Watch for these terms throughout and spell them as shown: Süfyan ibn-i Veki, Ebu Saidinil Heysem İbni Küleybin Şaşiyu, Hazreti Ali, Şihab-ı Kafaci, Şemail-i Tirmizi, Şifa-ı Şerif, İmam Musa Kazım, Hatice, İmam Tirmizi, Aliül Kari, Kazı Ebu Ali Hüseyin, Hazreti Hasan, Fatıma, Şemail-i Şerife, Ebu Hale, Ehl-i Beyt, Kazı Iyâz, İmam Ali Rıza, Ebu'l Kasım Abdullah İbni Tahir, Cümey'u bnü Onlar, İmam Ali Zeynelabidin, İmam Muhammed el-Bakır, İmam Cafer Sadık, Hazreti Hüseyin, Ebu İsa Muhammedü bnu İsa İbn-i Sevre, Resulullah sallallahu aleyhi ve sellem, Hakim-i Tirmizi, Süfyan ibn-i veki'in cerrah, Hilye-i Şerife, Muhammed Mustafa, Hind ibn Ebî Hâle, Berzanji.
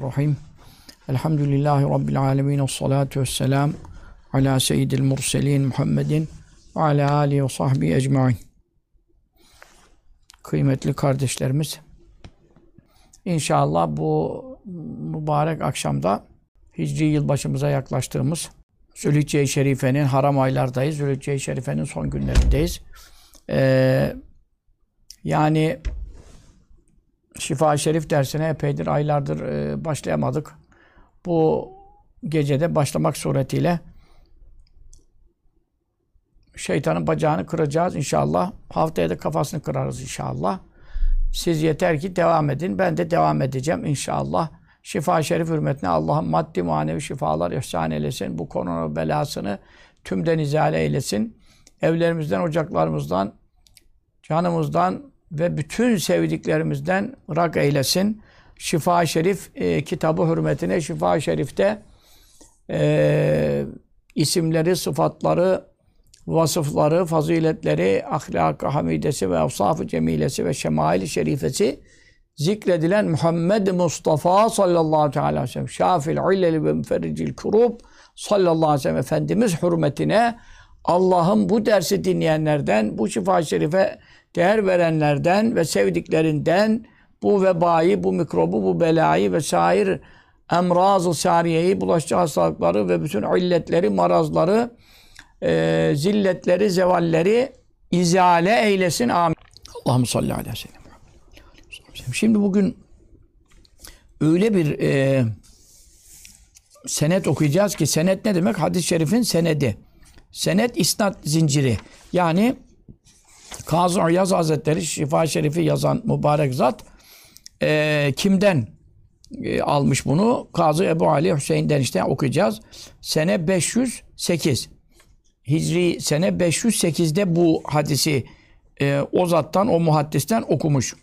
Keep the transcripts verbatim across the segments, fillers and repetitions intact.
Bismillahirrahmanirrahim. Elhamdülillahi Rabbil alemin. Vessalatu vesselam ala seyyidil murselin Muhammedin ve ala alihi ve sahbihi ecmain. Kıymetli kardeşlerimiz, İnşallah bu mübarek akşamda Hicri yılbaşımıza yaklaştığımız Zülhicce-i Şerife'nin haram aylardayız. Zülhicce-i Şerife'nin son günlerindeyiz. Ee, yani Şifa-ı Şerif dersine epeydir, aylardır e, başlayamadık. Bu gecede başlamak suretiyle şeytanın bacağını kıracağız inşallah. Haftaya da kafasını kırarız inşallah. Siz yeter ki devam edin. Ben de devam edeceğim inşallah. Şifa-ı Şerif hürmetine Allah'ın maddi manevi şifalar ihsan eylesin. Bu korona belasını tümden izale eylesin. Evlerimizden, ocaklarımızdan, canımızdan ve bütün sevdiklerimizden rak eylesin. Şifa-ı Şerif e, kitabı hürmetine, Şifa-ı Şerif'te e, isimleri, sıfatları, vasıfları, faziletleri, ahlak-ı hamidesi ve efsaf-ı cemilesi ve şemail-i şerifesi zikredilen Muhammed Mustafa sallallahu aleyhi ve sellem, şafil illeli ve müferricil kurub sallallahu aleyhi ve sellem Efendimiz hürmetine Allah'ın bu dersi dinleyenlerden, bu şifa-i şerife değer verenlerden ve sevdiklerinden bu vebayı, bu mikrobu, bu belayı vesaire emraz-ı sariyeyi, bulaşıcı hastalıkları ve bütün illetleri, marazları, e, zilletleri, zevalleri izale eylesin. Amin. Allahümme salli aleyhi ve sellem. Şimdi bugün öyle bir e, senet okuyacağız ki, senet ne demek? Hadis-i şerifin senedi. Senet, isnat zinciri. Yani Kazı Iyâz Hazretleri, Şifa-i Şerif'i yazan mübarek zat e, kimden e, almış bunu? Kazı Ebu Ali Hüseyin'den işte okuyacağız. Sene beş yüz sekiz. Hicri sene beş yüz sekiz'de bu hadisi e, o zattan, o muhaddisten okumuş.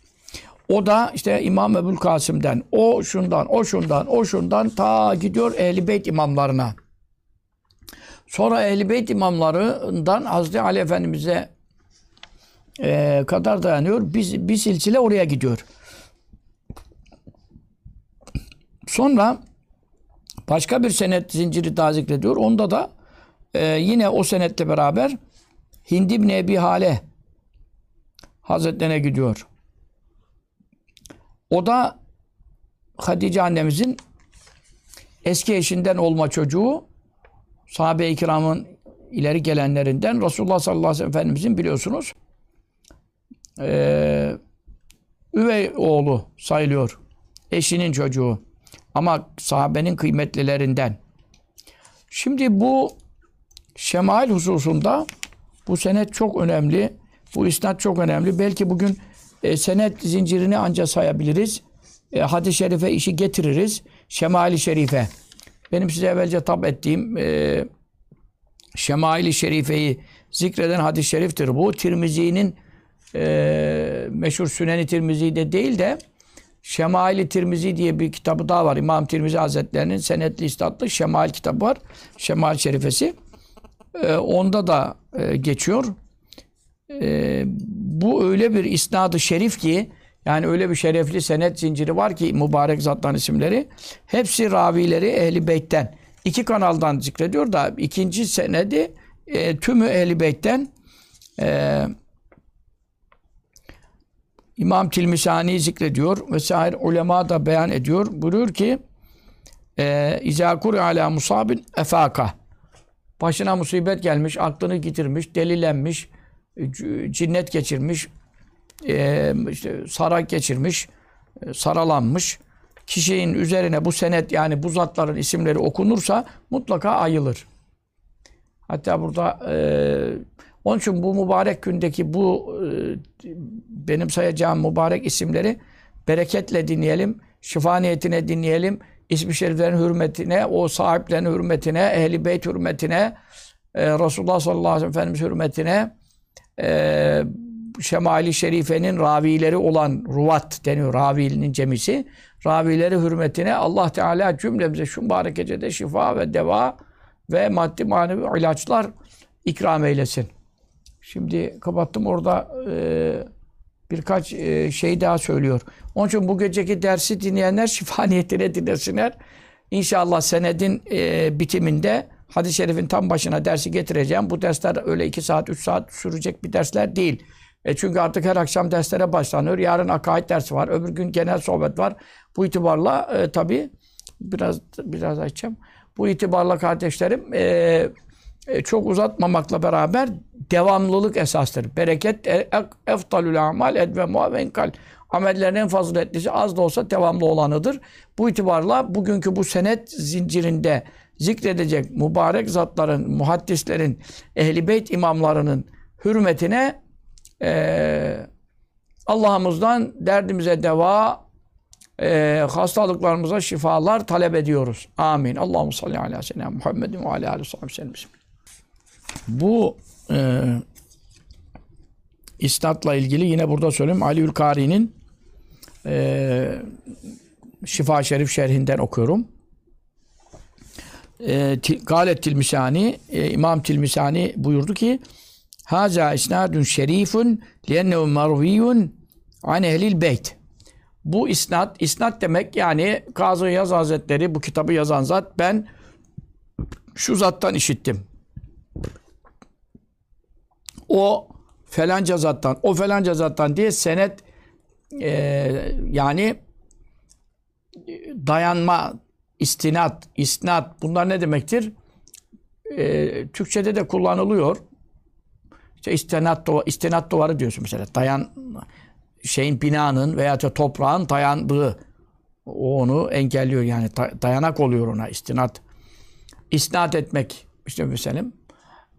O da işte İmam Ebu'l Kasım'den, o şundan, o şundan, o şundan ta gidiyor Ehl-i Beyt imamlarına. Sonra Ehl-i Beyt imamlarından Hazreti Ali Efendimiz'e e, kadar dayanıyor. Biz, bir silsile oraya gidiyor. Sonra başka bir senet zinciri daha zikrediyor. Onda da e, yine o senetle beraber Hind ibn Ebî Hâle Hazretlerine gidiyor. O da Hatice annemizin eski eşinden olma çocuğu, sahabe-i kiramın ileri gelenlerinden Resulullah sallallahu aleyhi ve sellem Efendimizin biliyorsunuz e, üvey oğlu sayılıyor. Eşinin çocuğu. Ama sahabenin kıymetlilerinden. Şimdi bu şemail hususunda bu senet çok önemli. Bu isnat çok önemli. Belki bugün E, senet zincirini ancak sayabiliriz. E, hadis-i şerife işi getiririz. Şemail-i Şerife. Benim size evvelce tab ettiğim e, Şemail-i Şerife'yi zikreden hadis-i şeriftir bu. Tirmizi'nin e, meşhur Sünen-i Tirmizi'de değil de Şemail-i Tirmizi diye bir kitabı daha var. İmam Tirmizi Hazretlerinin senetli istatlı Şemail kitabı var. Şemail Şerifesi. E, onda da e, geçiyor. Ee, bu öyle bir isnadı şerif ki, yani öyle bir şerefli senet zinciri var ki mübarek zatların isimleri, hepsi ravileri Ehl-i Beyt'ten, iki kanaldan zikrediyor da ikinci senedi e, tümü Ehl-i Beyt'ten. e, İmam Tilmisani zikrediyor vesaire, ulema da beyan ediyor, buyuruyor ki e, İzakur ala musabin efaka, başına musibet gelmiş, aklını yitirmiş, delilenmiş, cinnet geçirmiş, e, işte sarak geçirmiş, e, saralanmış kişinin üzerine bu senet, yani bu zatların isimleri okunursa mutlaka ayılır. Hatta burada e, onun için bu mübarek gündeki bu e, benim sayacağım mübarek isimleri bereketle dinleyelim, şifa niyetine dinleyelim, ismi şeriflerin hürmetine, o sahiplerin hürmetine, Ehl-i Beyt hürmetine, e, Resulullah sallallahu aleyhi ve sellem Efendimiz hürmetine, Ee, Şemail-i Şerife'nin ravileri olan ruvat deniyor, ravilinin cemisi. Ravileri hürmetine Allah Teala cümlemize şu mübarek gecede şifa ve deva ve maddi manevi ilaçlar ikram eylesin. Şimdi kapattım orada e, birkaç şey daha söylüyor. Onun için bu geceki dersi dinleyenler şifa niyetine dinlesinler. İnşallah senedin bitiminde hadis-i şerifin tam başına dersi getireceğim. Bu dersler öyle iki saat, üç saat sürecek bir dersler değil. E çünkü artık her akşam derslere başlanıyor. Yarın akaid dersi var. Öbür gün genel sohbet var. Bu itibarla e, tabii biraz biraz açacağım. Bu itibarla kardeşlerim e, çok uzatmamakla beraber devamlılık esastır. Bereket eftalül amal edve muavenkal. Amellerin en faziletlisi az da olsa devamlı olanıdır. Bu itibarla bugünkü bu senet zincirinde zikredecek mübarek zatların, muhaddislerin, ehl-i beyt imamlarının hürmetine Ee, Allah'ımızdan derdimize deva, e, hastalıklarımıza şifalar talep ediyoruz. Amin. Allahu salli ala seyyidina Muhammedin ve ala alihi ve sellem. Bu e, isnatla ilgili yine burada söyleyeyim. Aliül Kari'nin e, Şifa-ı Şerif şerhinden okuyorum. E, Galet Tilmisani, e, İmam Tirmizi buyurdu ki: Hâzâ isnâdun şerîfun li'ennehu marviyun an ehlil beyt. Bu isnat, isnat demek yani Kazı Ebu Ali Hazretleri, bu kitabı yazan zat, ben şu zattan işittim. O felanca zattan, o felanca zattan diye senet e, yani dayanma, istinat, isnat bunlar ne demektir? E, Türkçe'de de kullanılıyor. İşte istinat, duvar, istinat duvarı diyorsun mesela. Dayan şeyin, binanın veya toprağın dayandığı, o onu engelliyor yani, dayanak oluyor ona istinat. İstinat etmek işte mesela.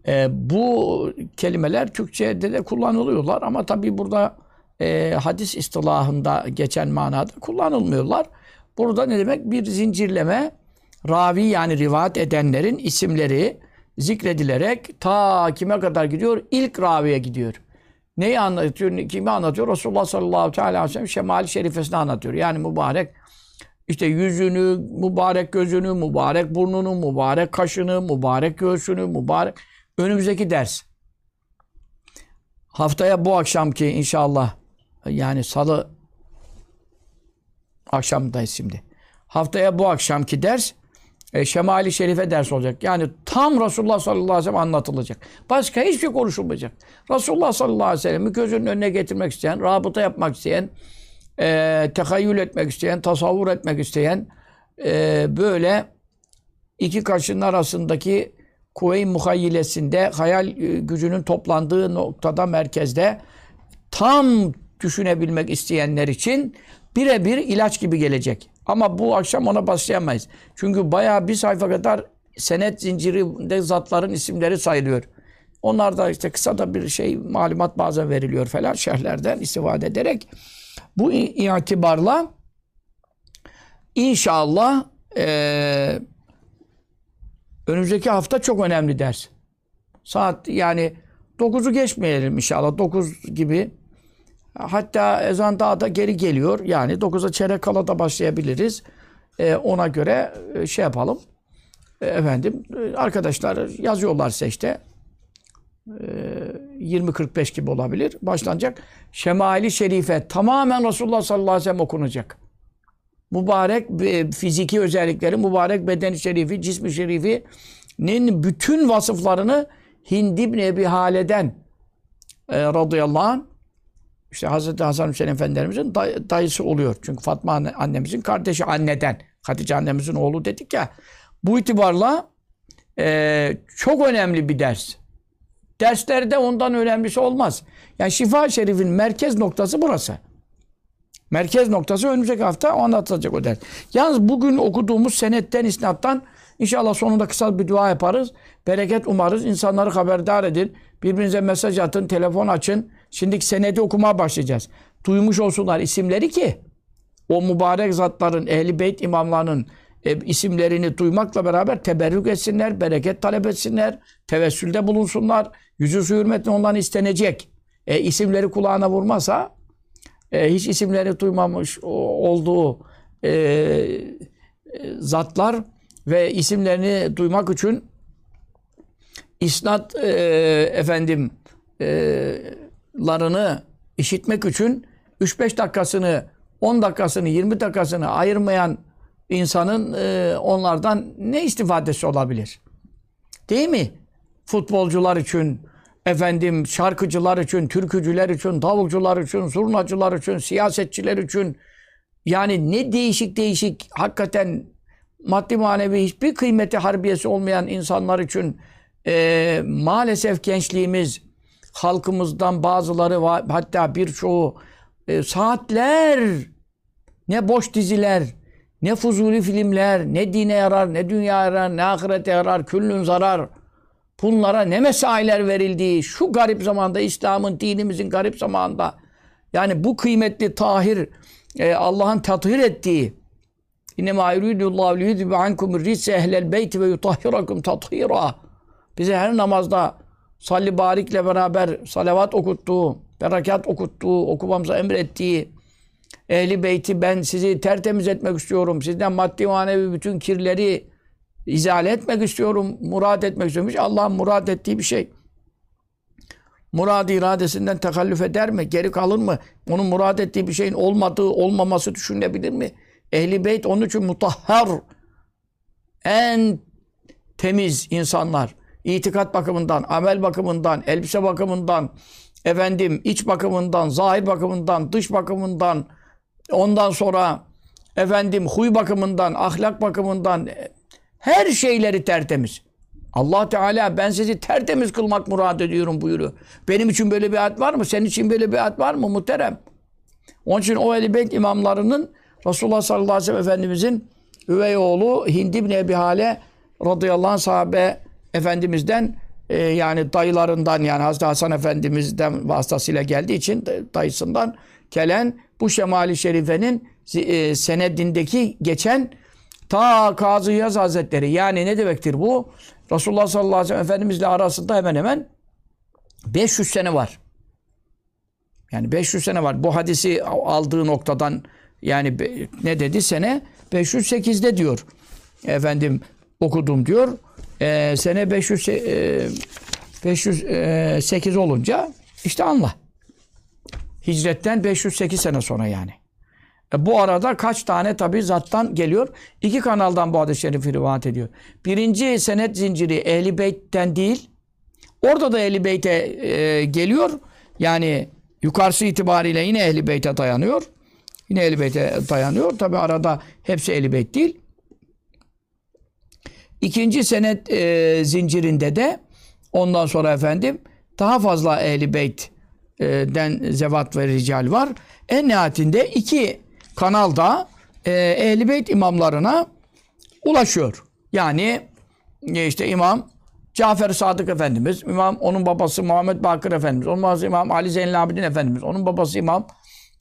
E, bu kelimeler Türkçe'de de kullanılıyorlar ama tabii burada e, hadis istilahında geçen manada kullanılmıyorlar. Burada ne demek? Bir zincirleme, ravi yani rivayet edenlerin isimleri zikredilerek ta kime kadar gidiyor? İlk raviye gidiyor. Neyi anlatıyor? Kimi anlatıyor? Resulullah sallallahu aleyhi ve sellem Şemail-i Şerifesini anlatıyor. Yani mübarek işte yüzünü, mübarek gözünü, mübarek burnunu, mübarek kaşını, mübarek göğsünü, mübarek... Önümüzdeki ders. Haftaya bu akşamki inşallah, yani salı akşamdayız şimdi. Haftaya bu akşamki ders E, Şemali Şerife ders olacak. Yani tam Resulullah sallallahu aleyhi ve sellem anlatılacak. Başka hiçbir şey konuşulmayacak. Resulullah sallallahu aleyhi ve sellem'i gözünün önüne getirmek isteyen, rabıta yapmak isteyen, e, tehayyül etmek isteyen, tasavvur etmek isteyen, e, böyle iki kaşın arasındaki kuvve-i muhayyilesinde, hayal gücünün toplandığı noktada, merkezde tam düşünebilmek isteyenler için birebir ilaç gibi gelecek. Ama bu akşam ona başlayamayız. Çünkü bayağı bir sayfa kadar senet zincirinde zatların isimleri sayılıyor. Onlar da işte kısa da bir şey, malumat bazen veriliyor falan, şerhlerden istifade ederek. Bu itibarla inşallah e, önümüzdeki hafta çok önemli ders. Saat yani dokuzu geçmeyelim inşallah, dokuz gibi. Hatta ezan daha da geri geliyor. Yani dokuza çeyrek kala da başlayabiliriz. Ee, ona göre şey yapalım. Ee, efendim arkadaşlar yazıyorlarsa işte ee, yirmi kırk beş gibi olabilir. Başlanacak. Şemail-i Şerife tamamen Resulullah sallallahu aleyhi ve sellem okunacak. Mübarek e, fiziki özellikleri, mübarek beden-i şerifi, cism-i şerifinin bütün vasıflarını Hind ibn Ebî Hâle'den e, radıyallahu anh, İşte Hazreti Hasan Hüseyin Efendilerimizin day dayısı oluyor. Çünkü Fatıma anne, annemizin kardeşi anneden. Hatice annemizin oğlu dedik ya. Bu itibarla e, çok önemli bir ders. Derslerde ondan önemlisi olmaz. Yani Şifa-ı Şerif'in merkez noktası burası. Merkez noktası önümüzdeki hafta o anlatılacak o ders. Yalnız bugün okuduğumuz senetten, isnattan inşallah sonunda kısa bir dua yaparız. Bereket umarız. İnsanları haberdar edin. Birbirinize mesaj atın, telefon açın. Şimdiki senedi okumaya başlayacağız. Duymuş olsunlar isimleri ki o mübarek zatların, ehl-i beyt imamlarının e, isimlerini duymakla beraber teberrük etsinler, bereket talep etsinler, tevessülde bulunsunlar. Yüzü su hürmetine ondan istenecek. E, isimleri kulağına vurmasa e, hiç isimleri duymamış o, olduğu e, e, zatlar ve isimlerini duymak için isnat e, efendim eee larını işitmek için üç beş dakikasını, on dakikasını, yirmi dakikasını ayırmayan insanın e, onlardan ne istifadesi olabilir? Değil mi? Futbolcular için, efendim şarkıcılar için, türkücüler için, davulcular için, zurnacılar için, siyasetçiler için, yani ne değişik değişik hakikaten maddi manevi hiçbir kıymeti harbiyesi olmayan insanlar için e, maalesef gençliğimiz, halkımızdan bazıları var, hatta birçoğu e, saatler, ne boş diziler, ne fuzuli filmler, ne dine yarar, ne dünya yarar, ne ahirete yarar, küllün zarar. Bunlara ne mesailer verildiği şu garip zamanda, İslam'ın, dinimizin garip zamanda, yani bu kıymetli tahir, e, Allah'ın tathir ettiği İnnemâ yuridullahu liyudhibe ankumur rijse ehlel beyti ve yutahhirakum tathira. Bize her namazda salli barikle beraber salavat okuttuğu, berekat okuttuğu, okumamıza emrettiği, ehli beyti ben sizi tertemiz etmek istiyorum, sizden maddi manevi bütün kirleri izale etmek istiyorum, murad etmek istiyorum. Allah'ın murad ettiği bir şey. Murad-ı iradesinden tekallüf eder mi? Geri kalır mı? Onun murad ettiği bir şeyin olmadığı, olmaması düşünülebilir mi? Ehl-i beyt onun için mutahhar, en temiz insanlar. İtikat bakımından, amel bakımından, elbise bakımından, efendim iç bakımından, zahir bakımından, dış bakımından, ondan sonra efendim huy bakımından, ahlak bakımından, her şeyleri tertemiz. Allah Teala ben sizi tertemiz kılmak murad ediyorum buyuruyor. Benim için böyle bir ad var mı? Senin için böyle bir ad var mı muhterem? Onun için o Ehl-i Beyt imamlarının Resulullah sallallahu aleyhi ve sellem Efendimizin üvey oğlu Hind ibn Ebî Hâle radıyallahu anh sahabe Efendimiz'den e, yani dayılarından, yani Hazreti Hasan Efendimiz'den vasıtasıyla geldiği için dayısından gelen bu Şemail-i Şerife'nin e, senedindeki geçen ta Kazı Iyâz Hazretleri, yani ne demektir bu? Resulullah sallallahu aleyhi ve sellem Efendimizle arasında hemen hemen beş yüz sene var. Yani beş yüz sene var. Bu hadisi aldığı noktadan, yani ne dedi? Sene beş yüz sekiz'de diyor. Efendim okudum diyor. Ee, sene beş yüz, e, beş yüz sekiz olunca işte anla. Hicretten beş yüz sekiz sene sonra yani. E, bu arada kaç tane tabi zattan geliyor. İki kanaldan bu hadis-i şerifi rivayet ediyor. Birinci senet zinciri Ehl-i Beyt'ten değil. Orada da Ehl-i Beyt'e e, geliyor. Yani yukarısı itibariyle yine Ehl-i Beyt'e dayanıyor. Yine Ehl-i Beyt'e dayanıyor. Tabi arada hepsi Ehl-i Beyt değil. İkinci senet e, zincirinde de ondan sonra efendim daha fazla Ehl-i Beyt'den e, zevat ve rical var. En nihayetinde iki kanalda e, Ehl-i Beyt imamlarına ulaşıyor. Yani e, işte İmam Cafer Sadık Efendimiz, İmam onun babası Muhammed Bakır Efendimiz, onun babası İmam Ali Zeynelabidin Efendimiz, onun babası İmam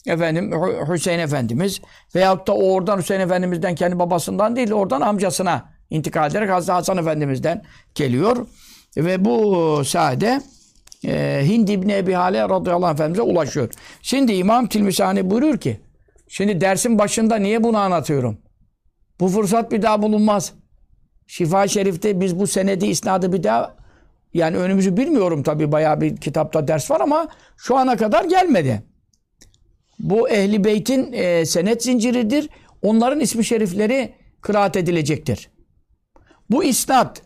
Efendim Hüseyin Efendimiz veyahut da oradan Hüseyin Efendimiz'den kendi babasından değil, oradan amcasına intikal ederek Hazreti Hasan Efendimiz'den geliyor. Ve bu sade e, Hind ibn Ebî Hâle radıyallahu anh Efendimiz'e ulaşıyor. Şimdi İmam Tirmizi buyurur ki, şimdi dersin başında niye bunu anlatıyorum? Bu fırsat bir daha bulunmaz. Şifa-ı Şerif'te biz bu senedi, isnadı bir daha, yani önümüzü bilmiyorum tabi, bayağı bir kitapta ders var ama şu ana kadar gelmedi. Bu Ehl-i Beyt'in e, senet zinciridir. Onların ismi şerifleri kıraat edilecektir. Bu isnat,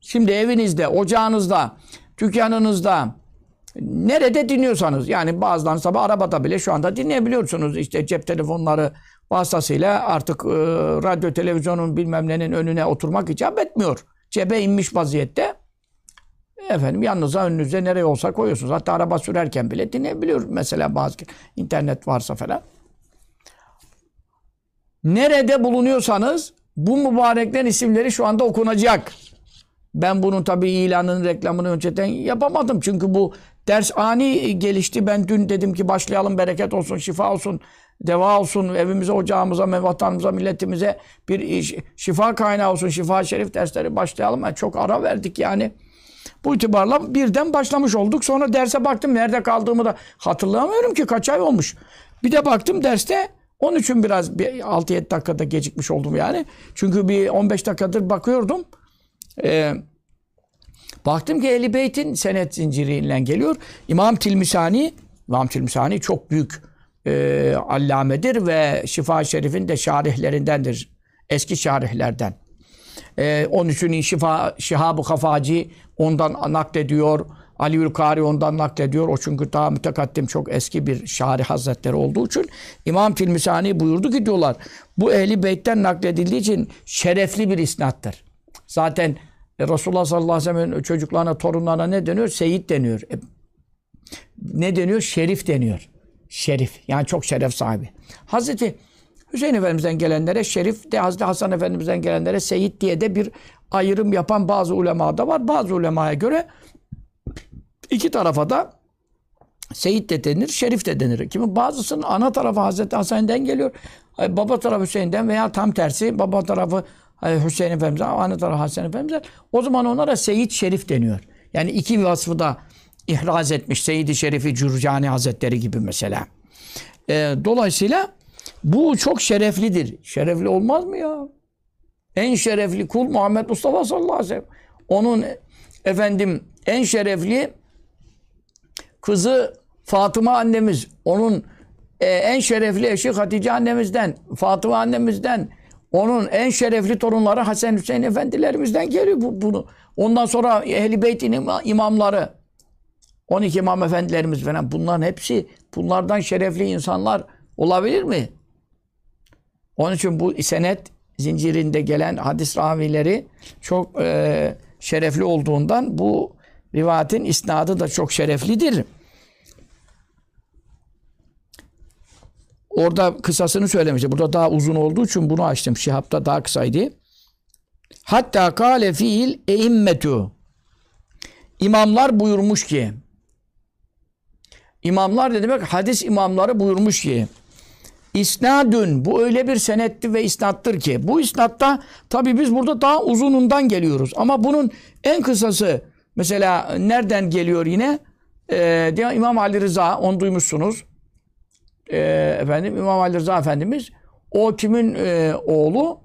şimdi evinizde, ocağınızda, dükkanınızda, nerede dinliyorsanız, yani bazılarınız tabi arabada bile şu anda dinleyebiliyorsunuz. İşte cep telefonları vasıtasıyla artık e, radyo, televizyonun bilmem nenin önüne oturmak icap etmiyor. Cebe inmiş vaziyette. Efendim yanınıza, önünüze nereye olsa koyuyorsunuz. Hatta araba sürerken bile dinleyebiliyor. Mesela bazı internet varsa falan. Nerede bulunuyorsanız bu mübareklerin isimleri şu anda okunacak. Ben bunun tabii ilanının, reklamını önceden yapamadım. Çünkü bu ders ani gelişti. Ben dün dedim ki başlayalım, bereket olsun, şifa olsun, deva olsun, evimize, ocağımıza, vatanımıza, milletimize bir şifa kaynağı olsun, şifa-i şerif dersleri başlayalım. Yani çok ara verdik yani. Bu itibarla birden başlamış olduk. Sonra derse baktım, nerede kaldığımı da hatırlamıyorum ki, kaç ay olmuş. Bir de baktım derste, onun için biraz altı yedi dakikada gecikmiş oldum yani. Çünkü bir on beş dakikadır bakıyordum. Ee, baktım ki Ehl-i Beyt'in senet zinciriyle geliyor. İmam Tirmizi İmam Tirmizhani çok büyük e, allamedir ve Şifa-ı Şerif'in de şarihlerindendir. Eski şarihlerden. E, onun için Şifa, Şihab-ı Kafaci ondan naklediyor. Aliül Kari ondan naklediyor. O çünkü daha mütekaddim çok eski bir şarih hazretleri olduğu için İmam Tirmizhani buyurdu ki diyorlar, bu Ehl-i Beyt'ten nakledildiği için şerefli bir isnattır. Zaten e, Resulullah sallallahu aleyhi ve sellem'in çocuklarına, torunlarına ne deniyor? Seyit deniyor. E, ne deniyor? Şerif deniyor. Şerif. Yani çok şeref sahibi. Hazreti Hüseyin Efendimiz'den gelenlere şerif de, Hazreti Hasan Efendimiz'den gelenlere seyit diye de bir ayrım yapan bazı ulema da var. Bazı ulemaya göre iki tarafa da seyit de denir, şerif de denir. Kimi bazısının ana tarafı Hazreti Hasan'dan geliyor, baba tarafı Hüseyin'den veya tam tersi baba tarafı Hüseyin Efendimiz'den, ana tarafı Hasan Efendimiz'den. O zaman onlara seyit şerif deniyor. Yani iki vasfı da ihraz etmiş. Seyyid-i Şerif-i Cürcani Hazretleri gibi mesela. E, dolayısıyla bu çok şereflidir. Şerefli olmaz mı ya? En şerefli kul Muhammed Mustafa sallallahu aleyhi ve sellem. Onun efendim en şerefli kızı Fatıma annemiz. Onun e, en şerefli eşi Hatice annemizden, Fatıma annemizden. Onun en şerefli torunları Hasan Hüseyin efendilerimizden geliyor bu, bunu. Ondan sonra Ehl-i Beyt'in imamları, on iki imam efendilerimiz falan, bunların hepsi, bunlardan şerefli insanlar olabilir mi? Onun için bu senet zincirinde gelen hadis ravileri çok e, şerefli olduğundan bu rivayetin isnadı da çok şereflidir. Orada kısasını söylemişti. Burada daha uzun olduğu için bunu açtım. Şihab'da daha kısaydı. Hatta kâle fiil eimmetü. İmamlar buyurmuş ki, İmamlar ne demek? Hadis imamları buyurmuş ki, isnadün, bu öyle bir senetti ve isnattır ki, bu isnatta tabi biz burada daha uzunundan geliyoruz ama bunun en kısası mesela nereden geliyor yine? Ee, İmam Ali Rıza, onu duymuşsunuz. Ee, efendim İmam Ali Rıza Efendimiz, o kimin e, oğlu?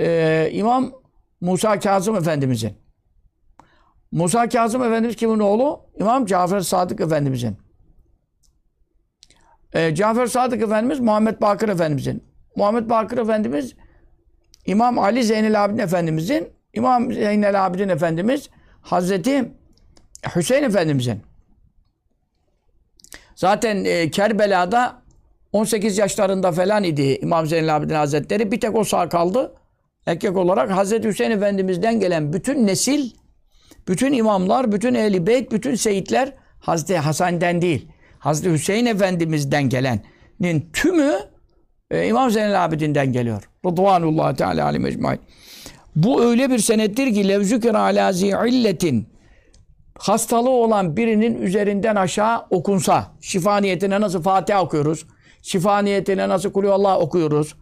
Ee, İmam Musa Kazım Efendimizin. Musa Kazım Efendimiz kimin oğlu? İmam Cafer Sadık Efendimizin. E, Cafer Sadık Efendimiz Muhammed Bakır Efendimizin. Muhammed Bakır Efendimiz İmam Ali Zeynelabidin Efendimizin. İmam Zeynelabidin Efendimiz Hazreti Hüseyin Efendimizin. Zaten e, Kerbela'da on sekiz yaşlarında falan idi İmam Zeynelabidin Hazretleri. Bir tek o sağ kaldı. Erkek olarak Hazreti Hüseyin Efendimiz'den gelen bütün nesil, bütün imamlar, bütün Ehl-i Beyt, bütün seyitler Hazreti Hasan'dan değil, Hazreti Hüseyin Efendimiz'den gelenin tümü e, İmam Zeynelabidin'den geliyor. Rıdvanullahi Teala aleyhi mecmaîn. Bu öyle bir senettir ki levzükir alazi illetin, hastalığı olan birinin üzerinden aşağı okunsa, şifa niyetine nasıl Fatiha okuyoruz, şifa niyetine nasıl Kulüvallah okuyoruz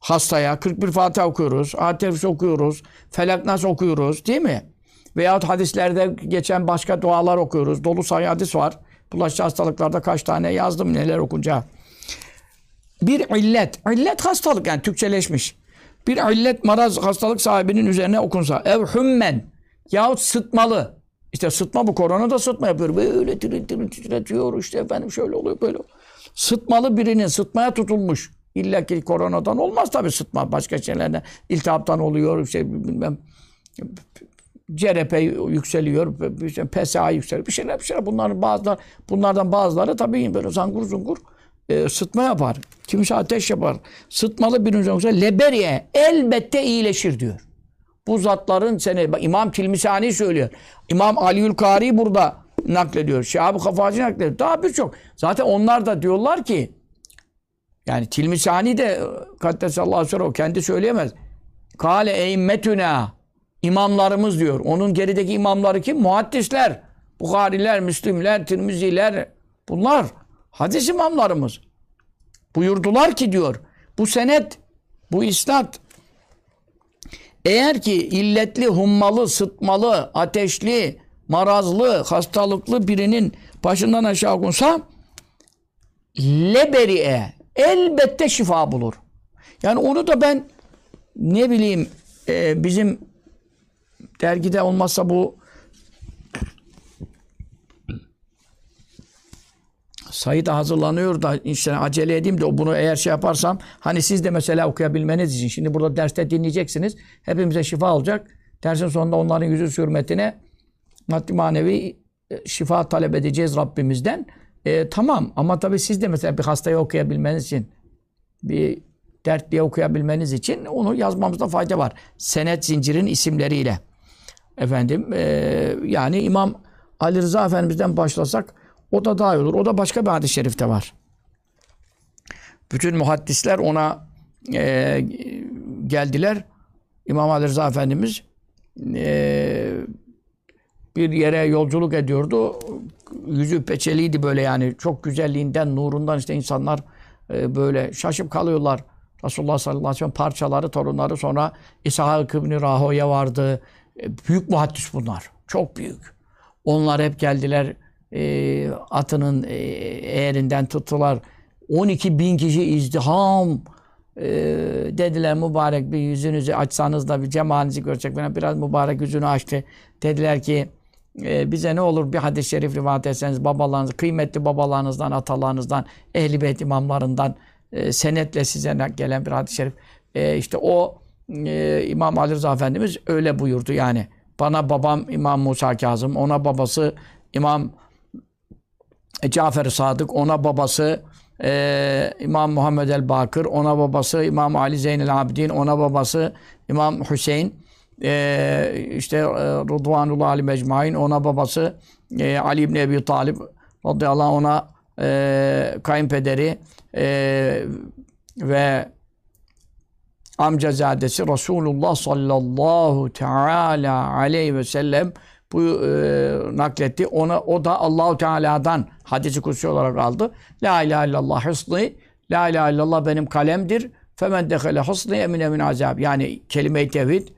hastaya, kırk bir Fatiha okuyoruz, Atefs okuyoruz, Felak Nas okuyoruz değil mi? Veyahut hadislerde geçen başka dualar okuyoruz. Dolu sayı hadis var. Bulaşıcı hastalıklarda kaç tane yazdım neler okunca. Bir illet. İllet hastalık yani Türkçeleşmiş. Bir illet maraz hastalık sahibinin üzerine okunsa. Ev hümmen. Yahut sıtmalı. İşte sıtma bu. Korona da sıtma yapıyor. Böyle titretiyor işte efendim şöyle oluyor böyle. Sıtmalı birinin sıtmaya tutulmuş. İlla ki koronadan olmaz tabii sıtma. Başka şeylerden. İltihaptan oluyor. Şey bilmem. C R P yükseliyor, P S A yükseliyor, bir şeyler bir şeyler. Bunların bazıları, bunlardan bazıları tabii böyle zangur zungur e, sıtma yapar. Kimisi ateş yapar. Sıtmalı bir yoksa leberiye elbette iyileşir diyor. Bu zatların seni, bak, İmam Tirmizhani söylüyor. İmam Aliül Kari burada naklediyor. Şihab-ı Kafacı naklediyor. Daha birçok. Zaten onlar da diyorlar ki yani Tirmizhani de Kaddesallahu aleyhi ve sellem o kendi söyleyemez. Kale eimmetüna. İmamlarımız diyor. Onun gerideki imamları kim? Muhaddisler. Buhariler, Müslimler, Tirmiziler. Bunlar hadis imamlarımız. Buyurdular ki diyor. Bu senet, bu isnat. Eğer ki illetli, hummalı, sıtmalı, ateşli, marazlı, hastalıklı birinin başından aşağı okunsa leberi'e elbette şifa bulur. Yani onu da ben ne bileyim e, bizim dergide olmazsa bu sayı da hazırlanıyor da işte acele edeyim de bunu eğer şey yaparsam hani siz de mesela okuyabilmeniz için şimdi burada derste dinleyeceksiniz. Hepimize şifa olacak. Dersin sonunda onların yüzü hürmetine maddi manevi şifa talep edeceğiz Rabbimizden. E, tamam ama tabii siz de mesela bir hastayı okuyabilmeniz için bir dertliye okuyabilmeniz için onu yazmamızda fayda var. Senet zincirinin isimleriyle. Efendim e, yani İmam Ali Rıza Efendimiz'den başlasak o da daha iyi olur. O da başka bir hadis-i şerifte var. Bütün muhaddisler ona e, geldiler. İmam Ali Rıza Efendimiz e, bir yere yolculuk ediyordu. Yüzü peçeliydi böyle yani. Çok güzelliğinden, nurundan işte insanlar e, böyle şaşıp kalıyorlar. Resulullah sallallahu aleyhi ve sellem parçaları, torunları sonra İshak ibn Rahoya vardı. E, büyük muhaddis bunlar. Çok büyük. Onlar hep geldiler. E, atının e, eğerinden tuttular. on iki bin kişi izdiham e, dediler mübarek bir yüzünüzü açsanız da bir cemalinizi görecek. Biraz mübarek yüzünü açtı. Dediler ki e, bize ne olur bir hadis-i şerif rivayet etseniz babalarınız, kıymetli babalarınızdan, atalarınızdan, ehl-i beyt imamlarından e, senetle size gelen bir hadis-i şerif. E, işte o e, İmam Ali Rıza Efendimiz öyle buyurdu yani. Bana babam İmam Musa Kazım, ona babası İmam Cafer Sadık, ona babası e, İmam Muhammed el-Bakır, ona babası İmam Ali Zeynelabidin, ona babası İmam Hüseyin, e, işte e, Rıdvanullah Ali Mecmain, ona babası e, Ali ibn Ebi Talib, radıyallahu anh, ona e, kayınpederi e, ve amcazadesi Resulullah sallallahu teala aleyhi ve sellem bu e, nakletti. Ona o da Allahu Teala'dan hadisi kutsi olarak aldı. La ilahe illallah hısni, la ilahe illallah benim kalemdir. Femen dehale hısni emine min azab. Yani kelime-i tevhid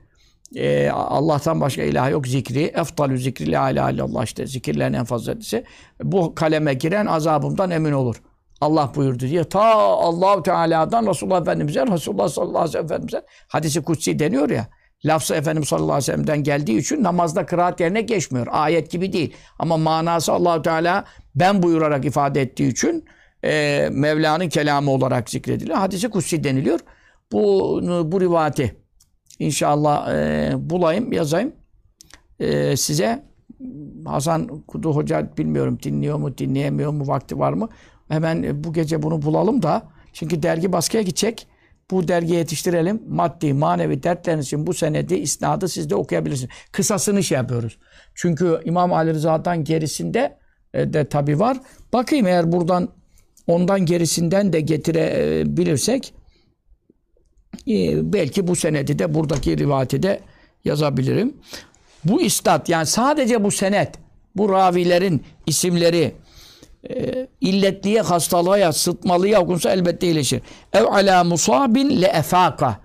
e, Allah'tan başka ilah yok zikri. Eftalü zikri la ilahe illallah işte zikirlerin en faziletlisi. Bu kaleme giren azabımdan emin olur. Allah buyurdu diye. Ta Allahu Teala'dan Resulullah Efendimiz'e, Resulullah sallallahu aleyhi ve sellem'e hadisi kutsi deniyor ya. Lafzı Efendimiz sallallahu aleyhi ve sellem'den geldiği için namazda kıraat yerine geçmiyor. Ayet gibi değil. Ama manası Allahu Teala ben buyurarak ifade ettiği için e, Mevla'nın kelamı olarak zikrediliyor. Hadisi kutsi deniliyor. Bunu, bu rivati inşallah e, bulayım, yazayım e, size. Hasan Kudu Hoca bilmiyorum dinliyor mu, dinleyemiyor mu, vakti var mı? Hemen bu gece bunu bulalım da. Çünkü dergi baskıya gidecek. Bu dergiye yetiştirelim. Maddi, manevi dertleriniz için bu senedi, isnadı siz de okuyabilirsiniz. Kısasını şey yapıyoruz. Çünkü İmam Ali Rıza'dan gerisinde de tabi var. Bakayım eğer buradan ondan gerisinden de getirebilirsek belki bu senedi de buradaki rivayeti de yazabilirim. Bu isnat yani sadece bu senet, bu ravilerin isimleri E, illetliye, hastalığa, sıtmalıya okunsa elbette iyileşir. Ev ala musabin le efaka